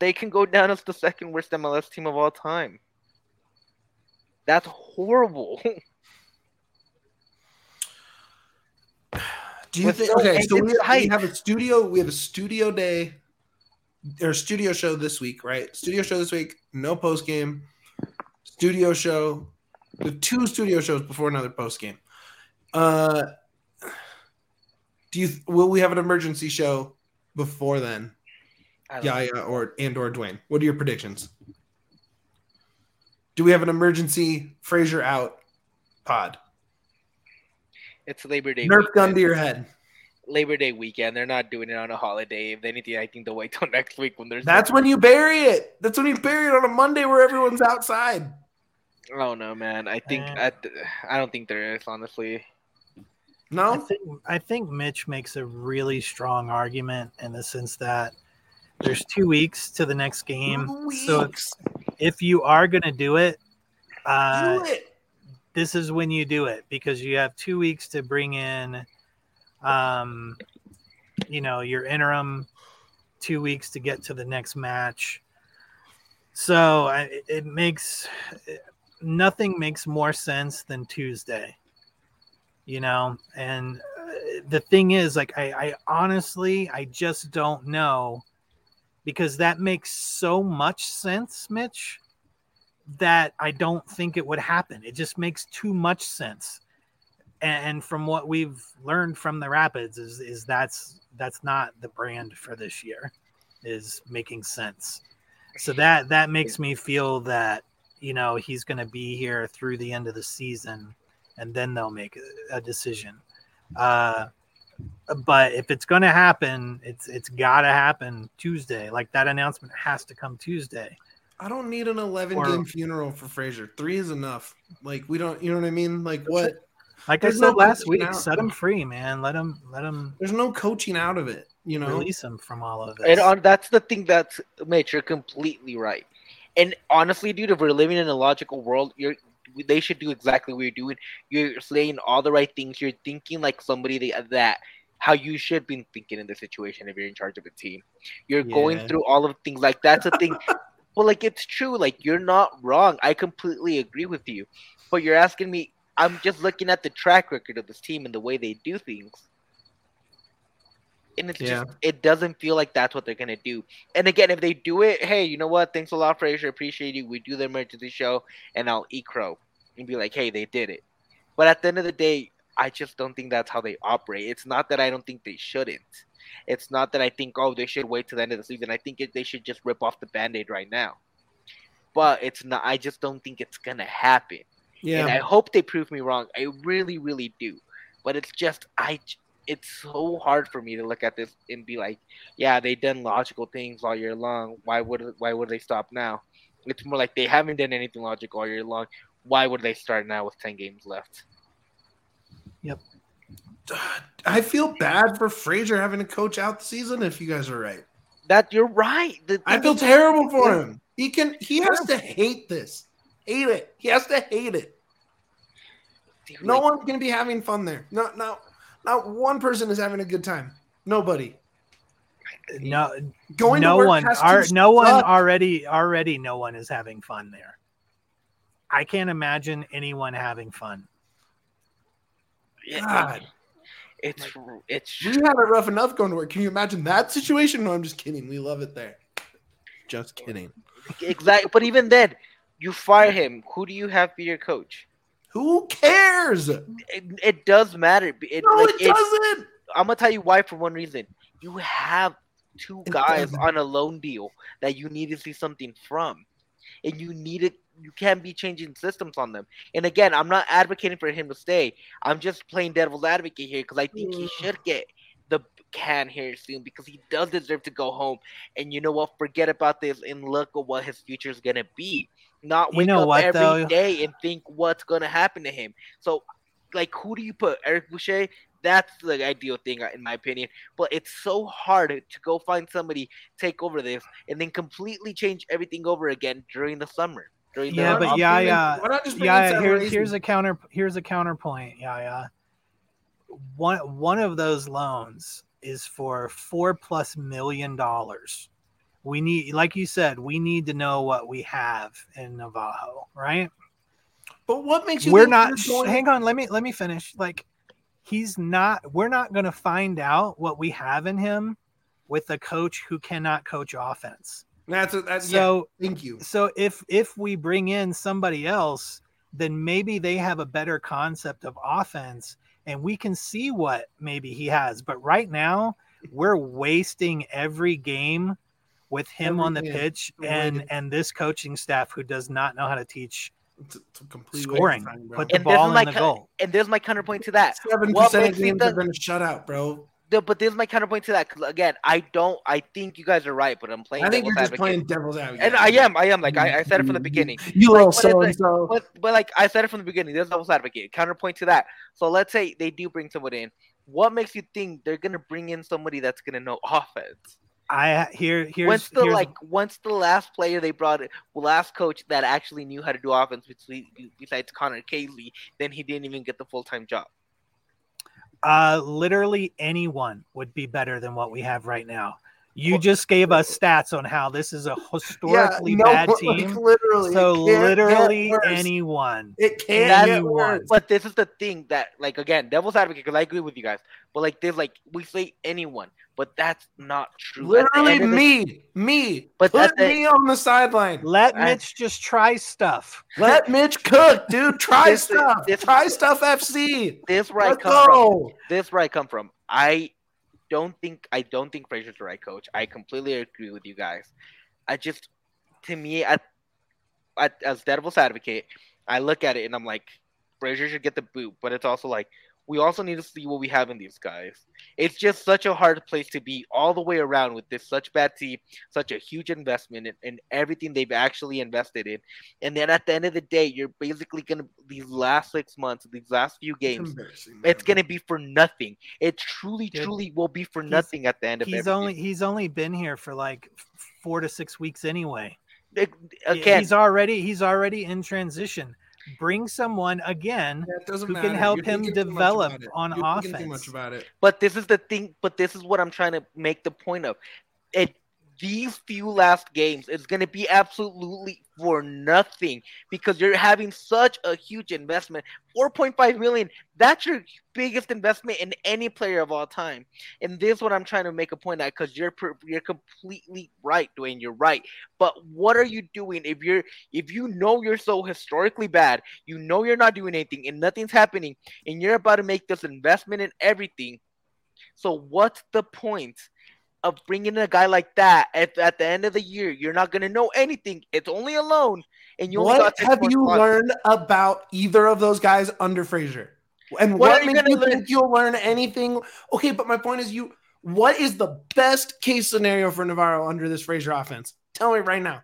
They can go down as the second worst M L S team of all time. That's horrible. Do you think, okay, so we have, we have a studio, we have a studio day, or studio show this week, right? Studio show this week, no post game. Studio show, we have two studio shows before another post game. Uh, do you will we have an emergency show before then? Yaya know. or and or Dwayne, what are your predictions? Do we have an emergency Fraser out pod? It's Labor Day. Nerf weekend. Gun to your head. Labor Day weekend. They're not doing it on a holiday. If anything, I think they'll wait till next week when there's. That's when you bury it. That's when you bury it on a Monday where everyone's outside. Oh no, man! I think uh, I, I don't think there is, honestly. No, I think, I think Mitch makes a really strong argument in the sense that there's two weeks to the next game. Two weeks. So if you are gonna do it, uh, do it. This is when you do it, because you have two weeks to bring in, um, you know, your interim, two weeks to get to the next match. So I, it makes nothing makes more sense than Tuesday, you know. And the thing is, like, I, I honestly, I just don't know, because that makes so much sense, Mitch, that I don't think it would happen. It just makes too much sense. And from what we've learned from the Rapids is, is that's, that's not the brand for this year, is making sense. So that, that makes me feel that, you know, he's going to be here through the end of the season, and then they'll make a, a decision. Uh, but if it's going to happen, it's, it's gotta happen Tuesday. Like, that announcement has to come Tuesday. I don't need an eleven-game funeral for Fraser. Three is enough. Like, we don't, you know what I mean? Like, what? Like I said last week, set him free, man. Let him, let him. There's no coaching out of it, you know. Release him from all of this. And on, that's the thing that's, Mitch, you're completely right. And honestly, dude, if we're living in a logical world, you're, they should do exactly what you're doing. You're saying all the right things. You're thinking like somebody that. How you should be thinking in the situation if you're in charge of a team. You're yeah. going through all of things. Like, that's the thing. Well, like, it's true. Like, you're not wrong. I completely agree with you. But you're asking me, I'm just looking at the track record of this team and the way they do things. And it's yeah. just, it doesn't feel like that's what they're going to do. And again, if they do it, hey, you know what? Thanks a lot, Fraser. Appreciate you. We do the emergency show, and I'll eat crow and be like, hey, they did it. But at the end of the day, I just don't think that's how they operate. It's not that I don't think they shouldn't. It's not that I think, oh, they should wait till the end of the season. I think it, they should just rip off the Band-Aid right now. But it's not. I just don't think it's going to happen. Yeah. And I hope they prove me wrong. I really, really do. But it's just, I, it's so hard for me to look at this and be like, yeah, they've done logical things all year long. Why would why would they stop now? It's more like they haven't done anything logical all year long. Why would they start now with ten games left? Yep. I feel bad for Fraser having to coach out the season. If you guys are right, that you're right. The, the, I feel terrible for him. He can. He has to hate this. Hate it. He has to hate it. No one's gonna be having fun there. Not not not one person is having a good time. Nobody. No. Going no to work one. Has to are, no one already. Already, no one is having fun there. I can't imagine anyone having fun. God, it's it's. We had it rough enough going to work. Can you imagine that situation? No, I'm just kidding. We love it there. Just kidding. Exactly. But even then, you fire him. Who do you have be your coach? Who cares? It, it does matter. It, no, like, it doesn't. It, I'm going to tell you why for one reason. You have two it guys doesn't. on a loan deal that you need to see something from. And you need it. You can't be changing systems on them. And again, I'm not advocating for him to stay. I'm just playing devil's advocate here because I think yeah. he should get the can here soon because he does deserve to go home. And you know what? Forget about this and look at what his future is going to be. Not wake you know up what, every though? day and think what's going to happen to him. So, like, who do you put? Eric Boucher? That's the ideal thing, in my opinion. But it's so hard to go find somebody, take over this, and then completely change everything over again during the summer. During yeah, the but yeah, yeah. Why not just bring yeah, in here, here's a counter. Here's a counterpoint. Yeah, yeah. One one of those loans is for four plus million dollars. We need, like you said, we need to know what we have in Navajo, right? But what makes you? We're not. Going- hang on. Let me let me finish. Like. He's not, we're not going to find out what we have in him with a coach who cannot coach offense. That's, a, that's so, yeah, thank you. So if, if we bring in somebody else, then maybe they have a better concept of offense and we can see what maybe he has. But right now we're wasting every game with him every on the game. pitch and, and this coaching staff who does not know how to teach It's a, it's a complete scoring. Time, Put the and ball in my, the goal. And there's my counterpoint to that. Seven percent of games the, are going to shut out, bro. The, but there's my counterpoint to that. Again, I don't. I think you guys are right, but I'm playing. I think you're just advocate. playing devil's advocate. And I am. I am. Like I, I said it from the beginning. You like, little so and so. But, but like I said it from the beginning, there's devil's advocate. Counterpoint to that. So let's say they do bring somebody in. What makes you think they're going to bring in somebody that's going to know offense? I here here's once the here's, like once the last player they brought in, last coach that actually knew how to do offense besides Connor Casey, then he didn't even get the full time job. Uh, literally anyone would be better than what we have right now. You well, just gave us stats on how this is a historically yeah, no, bad team. Like, literally, so literally anyone. It can't get worse. But this is the thing that, like, again, devil's advocate, because I agree with you guys. But, like, there's, like, we say anyone, but that's not true. Literally me. The, me. But Put me the, on the sideline. Let I, Mitch just try stuff. Let Mitch cook, dude. Try this, stuff. This, try this, stuff F C. This where Let's I come go. from. This where I come from. I... Don't think I don't think Fraser's the right coach. I completely agree with you guys. I just, to me, I, I as devil's advocate, I look at it and I'm like, Fraser should get the boot, but it's also like we also need to see what we have in these guys. It's just such a hard place to be all the way around with this such bad team, such a huge investment in, in everything they've actually invested in, and then at the end of the day, you're basically gonna these last six months, these last few games, it's, it's gonna be for nothing. It truly, Dude, truly will be for nothing at the end of. He's everything. only he's only been here for like four to six weeks anyway. It, again, he's already he's already in transition. Bring someone again who matter. can help You're him develop on You're offense. Too much about it. But this is the thing. But this is what I'm trying to make the point of. It these few last games is going to be absolutely for nothing because you're having such a huge investment. four point five million dollars, that's your biggest investment in any player of all time. And this is what I'm trying to make a point at because you're you're completely right, Dwayne. You're right. But what are you doing if you're if you know you're so historically bad, you know you're not doing anything and nothing's happening, and you're about to make this investment in everything. So what's the point of bringing in a guy like that if at the end of the year you're not going to know anything? It's only a loan. And you only what got have you months. learned about either of those guys under Fraser? And what, what you makes you learn? think you'll learn anything? Okay, but my point is you. What is the best case scenario for Navarro under this Fraser offense? Tell me right now.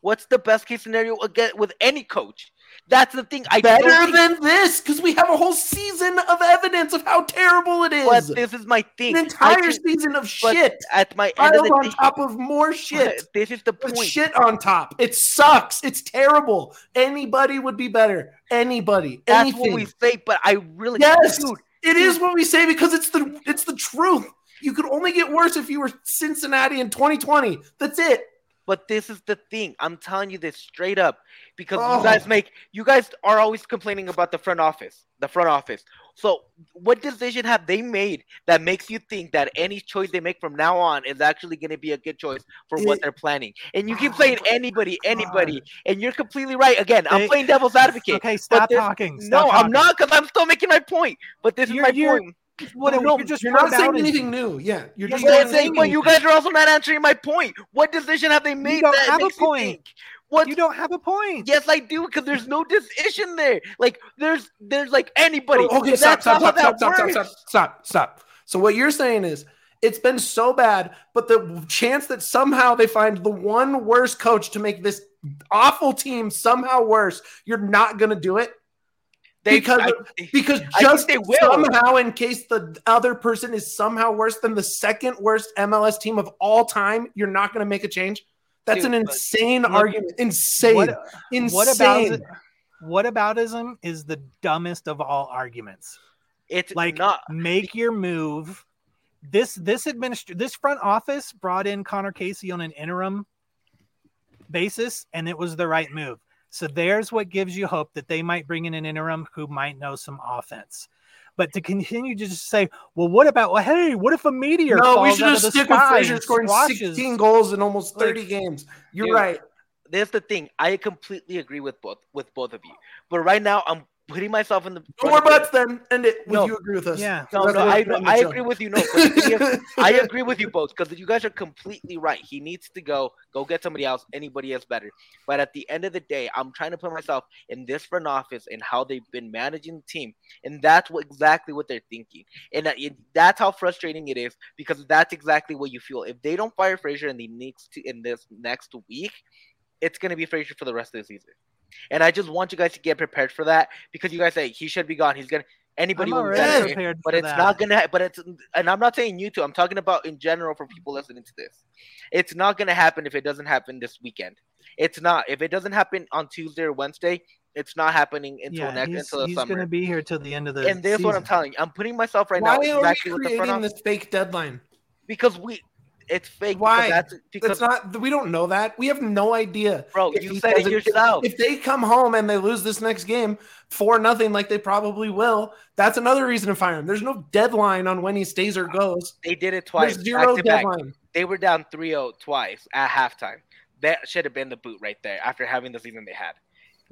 What's the best case scenario again with any coach? That's the thing. I Better don't than think... this, because we have a whole season of evidence of how terrible it is. But this is my thing. An entire just, season of shit. At my end of the on day, top of more shit. This is the point. With shit on top. It sucks. It's terrible. Anybody would be better. Anybody. That's Anything. what we say. But I really yes, dude, it dude. is what we say because it's the it's the truth. You could only get worse if you were Cincinnati in twenty twenty. That's it. But this is the thing. I'm telling you this straight up because oh. you guys make you guys are always complaining about the front office. The front office. So what decision have they made that makes you think that any choice they make from now on is actually going to be a good choice for it, what they're planning? And you keep oh saying anybody, anybody, God. And you're completely right. Again, I'm they, playing devil's advocate. Okay, stop talking. Stop no, talking. I'm not, because I'm still making my point. But this you're, is my you're, point. What, no, no, you're just you're not saying anything new. Yeah, you're just saying. But anything. You guys are also not answering my point. What decision have they made that have makes a point. You think? What? You don't have a point. Yes, I do, because there's no decision there. Like there's there's like anybody. Oh, okay, stop, stop, stop, stop, stop, stop, stop, stop, stop. So what you're saying is it's been so bad, but the chance that somehow they find the one worst coach to make this awful team somehow worse, you're not gonna do it. They, because I, because just they will. Somehow, in case the other person is somehow worse than the second worst M L S team of all time, you're not going to make a change. That's Dude, an insane look, argument. Insane. What, insane. What about whataboutism is the dumbest of all arguments. It's like not. Make your move. This this administ- this front office brought in Connor Casey on an interim basis, and it was the right move. So there's what gives you hope that they might bring in an interim who might know some offense. But to continue to just say, well, what about, well, hey, what if a meteor No, falls we should out just of the stick sky with Fraser scoring squashes. sixteen goals in almost thirty like, games. You're dude, right. That's the thing. I completely agree with both with both of you. But right now, I'm putting myself in the no more butts then end it no. Would you agree with us? Yeah. No, no, I, no, I agree with you. No, have, I agree with you both, because you guys are completely right. He needs to go go get somebody else. Anybody else better. But at the end of the day, I'm trying to put myself in this front office and how they've been managing the team, and that's what exactly what they're thinking, and that, it, that's how frustrating it is, because that's exactly what you feel. If they don't fire Fraser in the next in this next week, it's going to be Fraser for the rest of the season. And I just want you guys to get prepared for that, because you guys say he should be gone. He's gonna anybody will be prepared, but it's that. not gonna. But it's and I'm not saying you two. I'm talking about in general for people listening to this. It's not gonna happen if it doesn't happen this weekend. It's not if it doesn't happen on Tuesday or Wednesday. It's not happening until yeah, next he's, until the he's summer. He's gonna be here till the end of the. And this is what I'm telling you. I'm putting myself right Why now. Why are exactly we creating this fake deadline? Because we. It's fake. Why? That's, because it's not. We don't know that. We have no idea, bro. You said it yourself. If they come home and they lose this next game for nothing, like they probably will, that's another reason to fire him. There's no deadline on when he stays or goes. They did it twice. There's zero deadline. Back. They were down three oh twice at halftime. That should have been the boot right there. After having the season they had,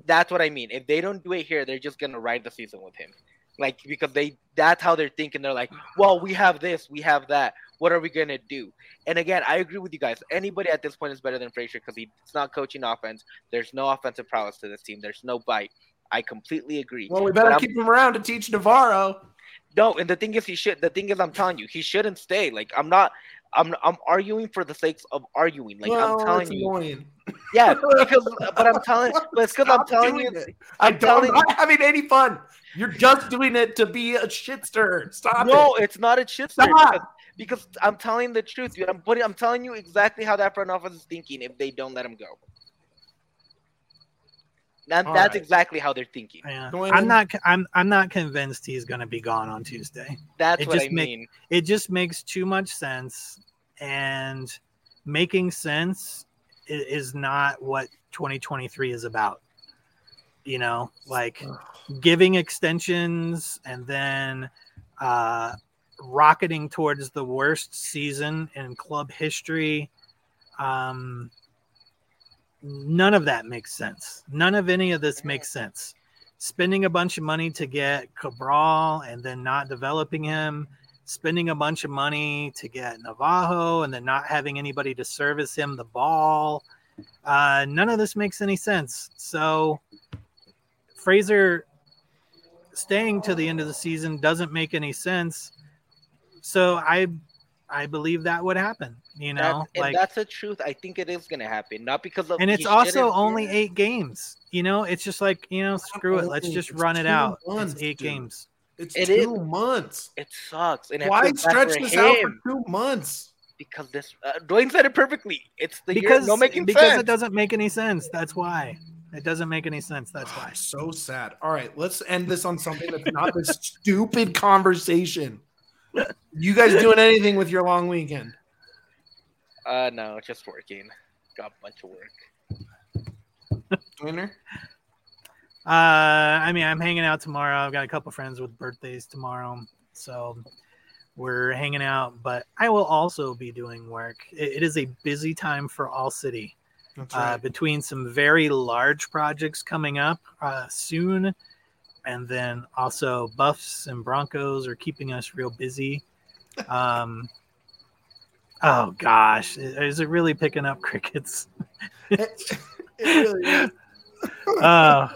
that's what I mean. If they don't do it here, they're just gonna ride the season with him, like because they. That's how they're thinking. They're like, well, we have this, we have that. What are we going to do? And again, I agree with you guys. Anybody at this point is better than Fraser, because he's not coaching offense. There's no offensive prowess to this team. There's no bite. I completely agree. Well, we better keep him around to teach Navarro. No, and the thing is, he should. The thing is, I'm telling you, he shouldn't stay. Like, I'm not. I'm I'm arguing for the sakes of arguing. Like well, I'm telling you, annoying. yeah. Because, but I'm telling, but it's because I'm telling you, it. I'm, I'm telling, I'm not having any fun. You're just doing it to be a shitster. Stop. No, it. it's not a shitster. Because, because I'm telling the truth, dude. I'm putting. I'm telling you exactly how that front office is thinking if they don't let him go. That, that's right. exactly how they're thinking. Yeah. I'm not. I'm. I'm not convinced he's going to be gone on Tuesday. That's it what I make, mean. It just makes too much sense, and making sense is not what twenty twenty-three is about. You know, like giving extensions and then uh, rocketing towards the worst season in club history. Um. None of that makes sense. None of any of this makes sense. Spending a bunch of money to get Cabral and then not developing him, spending a bunch of money to get Navarro and then not having anybody to service him the ball. Uh, none of this makes any sense. So Fraser staying to the end of the season doesn't make any sense. So I, I believe that would happen. You know, that's, like, that's the truth. I think it is going to happen, not because of. And it's also only yeah. eight games. You know, it's just like you know, screw it. Let's just it's run it out. Months, it's eight dude. games. It's it two is. months. It sucks. And why stretch this him? out for two months? Because this. Uh, Dwayne said it perfectly. It's the because no making because sense. it doesn't make any sense. That's why it doesn't make any sense. That's why. Oh, so sad. All right, let's end this on something that's not this stupid conversation. You guys doing anything with your long weekend? Uh, no, just working. Got a bunch of work. Winner? Uh, I mean, I'm hanging out tomorrow. I've got a couple friends with birthdays tomorrow, so we're hanging out. But I will also be doing work. It, it is a busy time for All City. That's right. Uh, between some very large projects coming up uh, soon, and then also Buffs and Broncos are keeping us real busy. Um, oh gosh, is it really picking up crickets? it, it really is. Uh,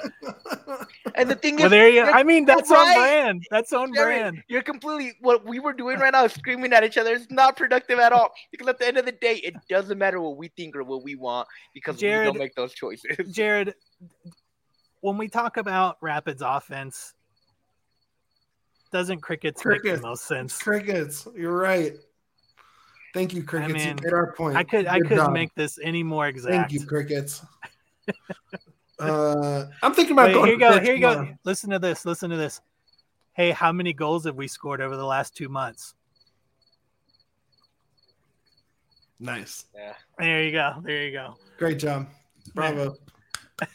and the thing is, well, there you, I mean, that's on right. brand. That's on Jerry, brand. You're completely what we were doing right now is screaming at each other. It's not productive at all. Because at the end of the day, it doesn't matter what we think or what we want because Jared, we don't make those choices. Jared, when we talk about Rapids offense, doesn't crickets, crickets make the most sense? Crickets, you're right. Thank you, crickets. I mean, you made our point. I could Good I couldn't job. make this any more exact. Thank you, crickets. Uh, I'm thinking about Wait, going. Here you go. Here you tomorrow. go. Listen to this. Listen to this. Hey, how many goals have we scored over the last two months? Nice. Yeah. There you go. There you go. Great job. Bravo. Yeah.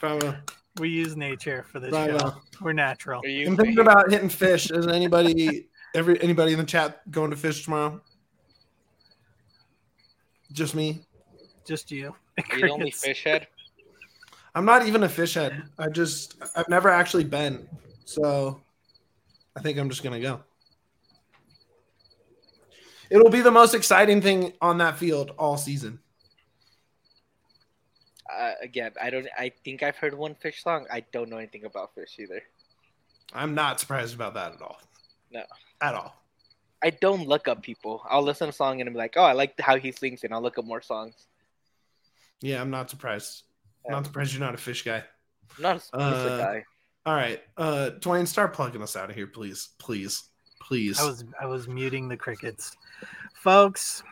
Bravo. We use nature for this Bravo. show. We're natural. You, I'm thinking about hitting fish. Is anybody, every anybody in the chat going to fish tomorrow? Just me. Just you. You're the only fish head. I'm not even a fish head. I just, I've never actually been. So I think I'm just going to go. It'll be the most exciting thing on that field all season. Uh, again, I don't, I think I've heard one fish song. I don't know anything about fish either. I'm not surprised about that at all. No. At all. I don't look up people. I'll listen to a song and I'm like, oh, I like how he sings, and I'll look up more songs. Yeah, I'm not surprised. Yeah. Not surprised you're not a fish guy. I'm not a uh, guy. All right, uh, Dwayne, start plugging us out of here, please, please, please. I was I was muting the crickets, folks.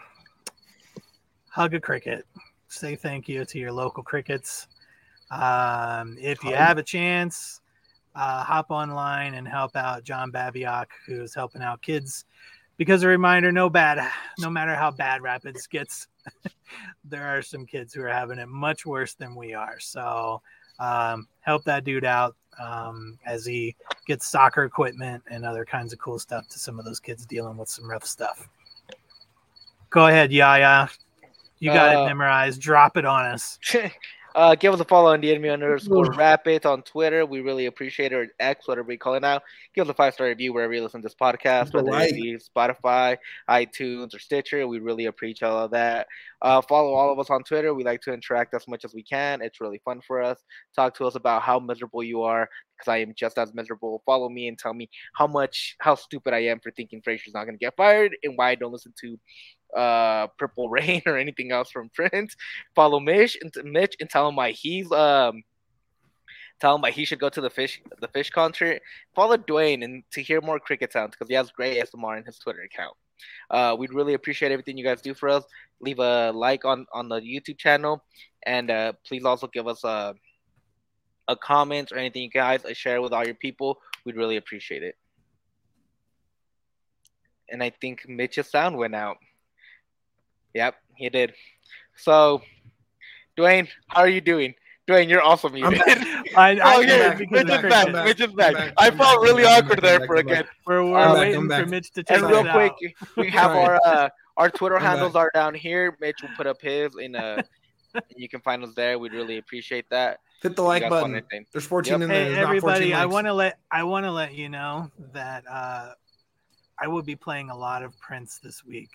Hug a cricket. Say thank you to your local crickets. Um, if you have a chance, uh, hop online and help out John Babiak, who's helping out kids. Because a reminder, no bad, no matter how bad Rapids gets, there are some kids who are having it much worse than we are. So um, help that dude out um, as he gets soccer equipment and other kinds of cool stuff to some of those kids dealing with some rough stuff. Go ahead, Yaya. You got uh, it memorized. Drop it on us. Uh, give us a follow on D N V R underscore Rapids on Twitter. We really appreciate it. Or X, whatever we call it now. Give us a five-star review wherever you listen to this podcast, whether it be Spotify, iTunes, or Stitcher. We really appreciate all of that. Uh, follow all of us on Twitter. We like to interact as much as we can. It's really fun for us. Talk to us about how miserable you are, because I am just as miserable. Follow me and tell me how much, how stupid I am for thinking Fraser's not going to get fired and why I don't listen to uh Purple Rain or anything else from Prince. Follow Mitch and Mitch and tell him why he's um tell him why he should go to the fish the fish concert. Follow Dwayne and to hear more cricket sounds, because he has great A S M R in his Twitter account. Uh, we'd really appreciate everything you guys do for us. Leave a like on on the YouTube channel, and uh please also give us a a comment or anything you guys a share with all your people. We'd really appreciate it. And I think Mitch's sound went out. Yep, he did. So, Dwayne, how are you doing? Dwayne, you're awesome. You did. I, I, oh, yeah, Mitch is back. Mitch is back. back. I felt really back, awkward there for a good. We're, we're um, waiting for Mitch to check it out. And real quick, we have our uh, our Twitter handles are down here. Mitch will put up his, and uh, you can find us there. We'd really appreciate that. Hit the like button. There's fourteen yep. in there. Hey, everybody, I want to let I want to let you know that uh, I will be playing a lot of Prince this week,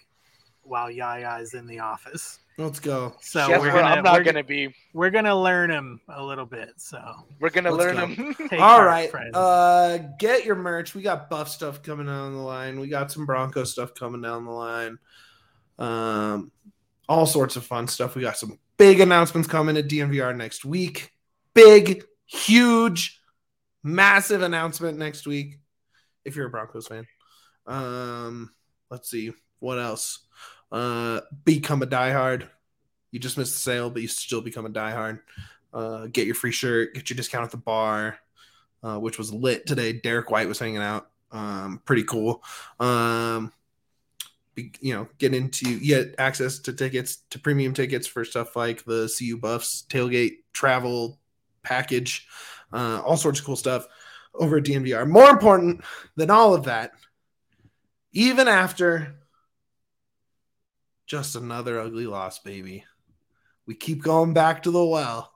while Yaya is in the office. Let's go. So yes, we're gonna, I'm not going to be. We're going to learn him a little bit. So we're going to learn go. him. All right. Friends. Uh, get your merch. We got Buff stuff coming down the line. We got some Bronco stuff coming down the line. Um, all sorts of fun stuff. We got some big announcements coming at D N V R next week. Big, huge, massive announcement next week. If you're a Broncos fan. Um, let's see. What else? Uh, become a diehard. You just missed the sale, but you still become a diehard. Uh, get your free shirt. Get your discount at the bar, uh, which was lit today. Derek White was hanging out. Um, pretty cool. Um, be, you know, get into get access to tickets, to premium tickets for stuff like the C U Buffs tailgate travel package. uh, all sorts of cool stuff over at D N V R. More important than all of that, even after just another ugly loss, baby, we keep going back to the well,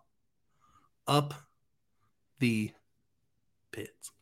up the pits.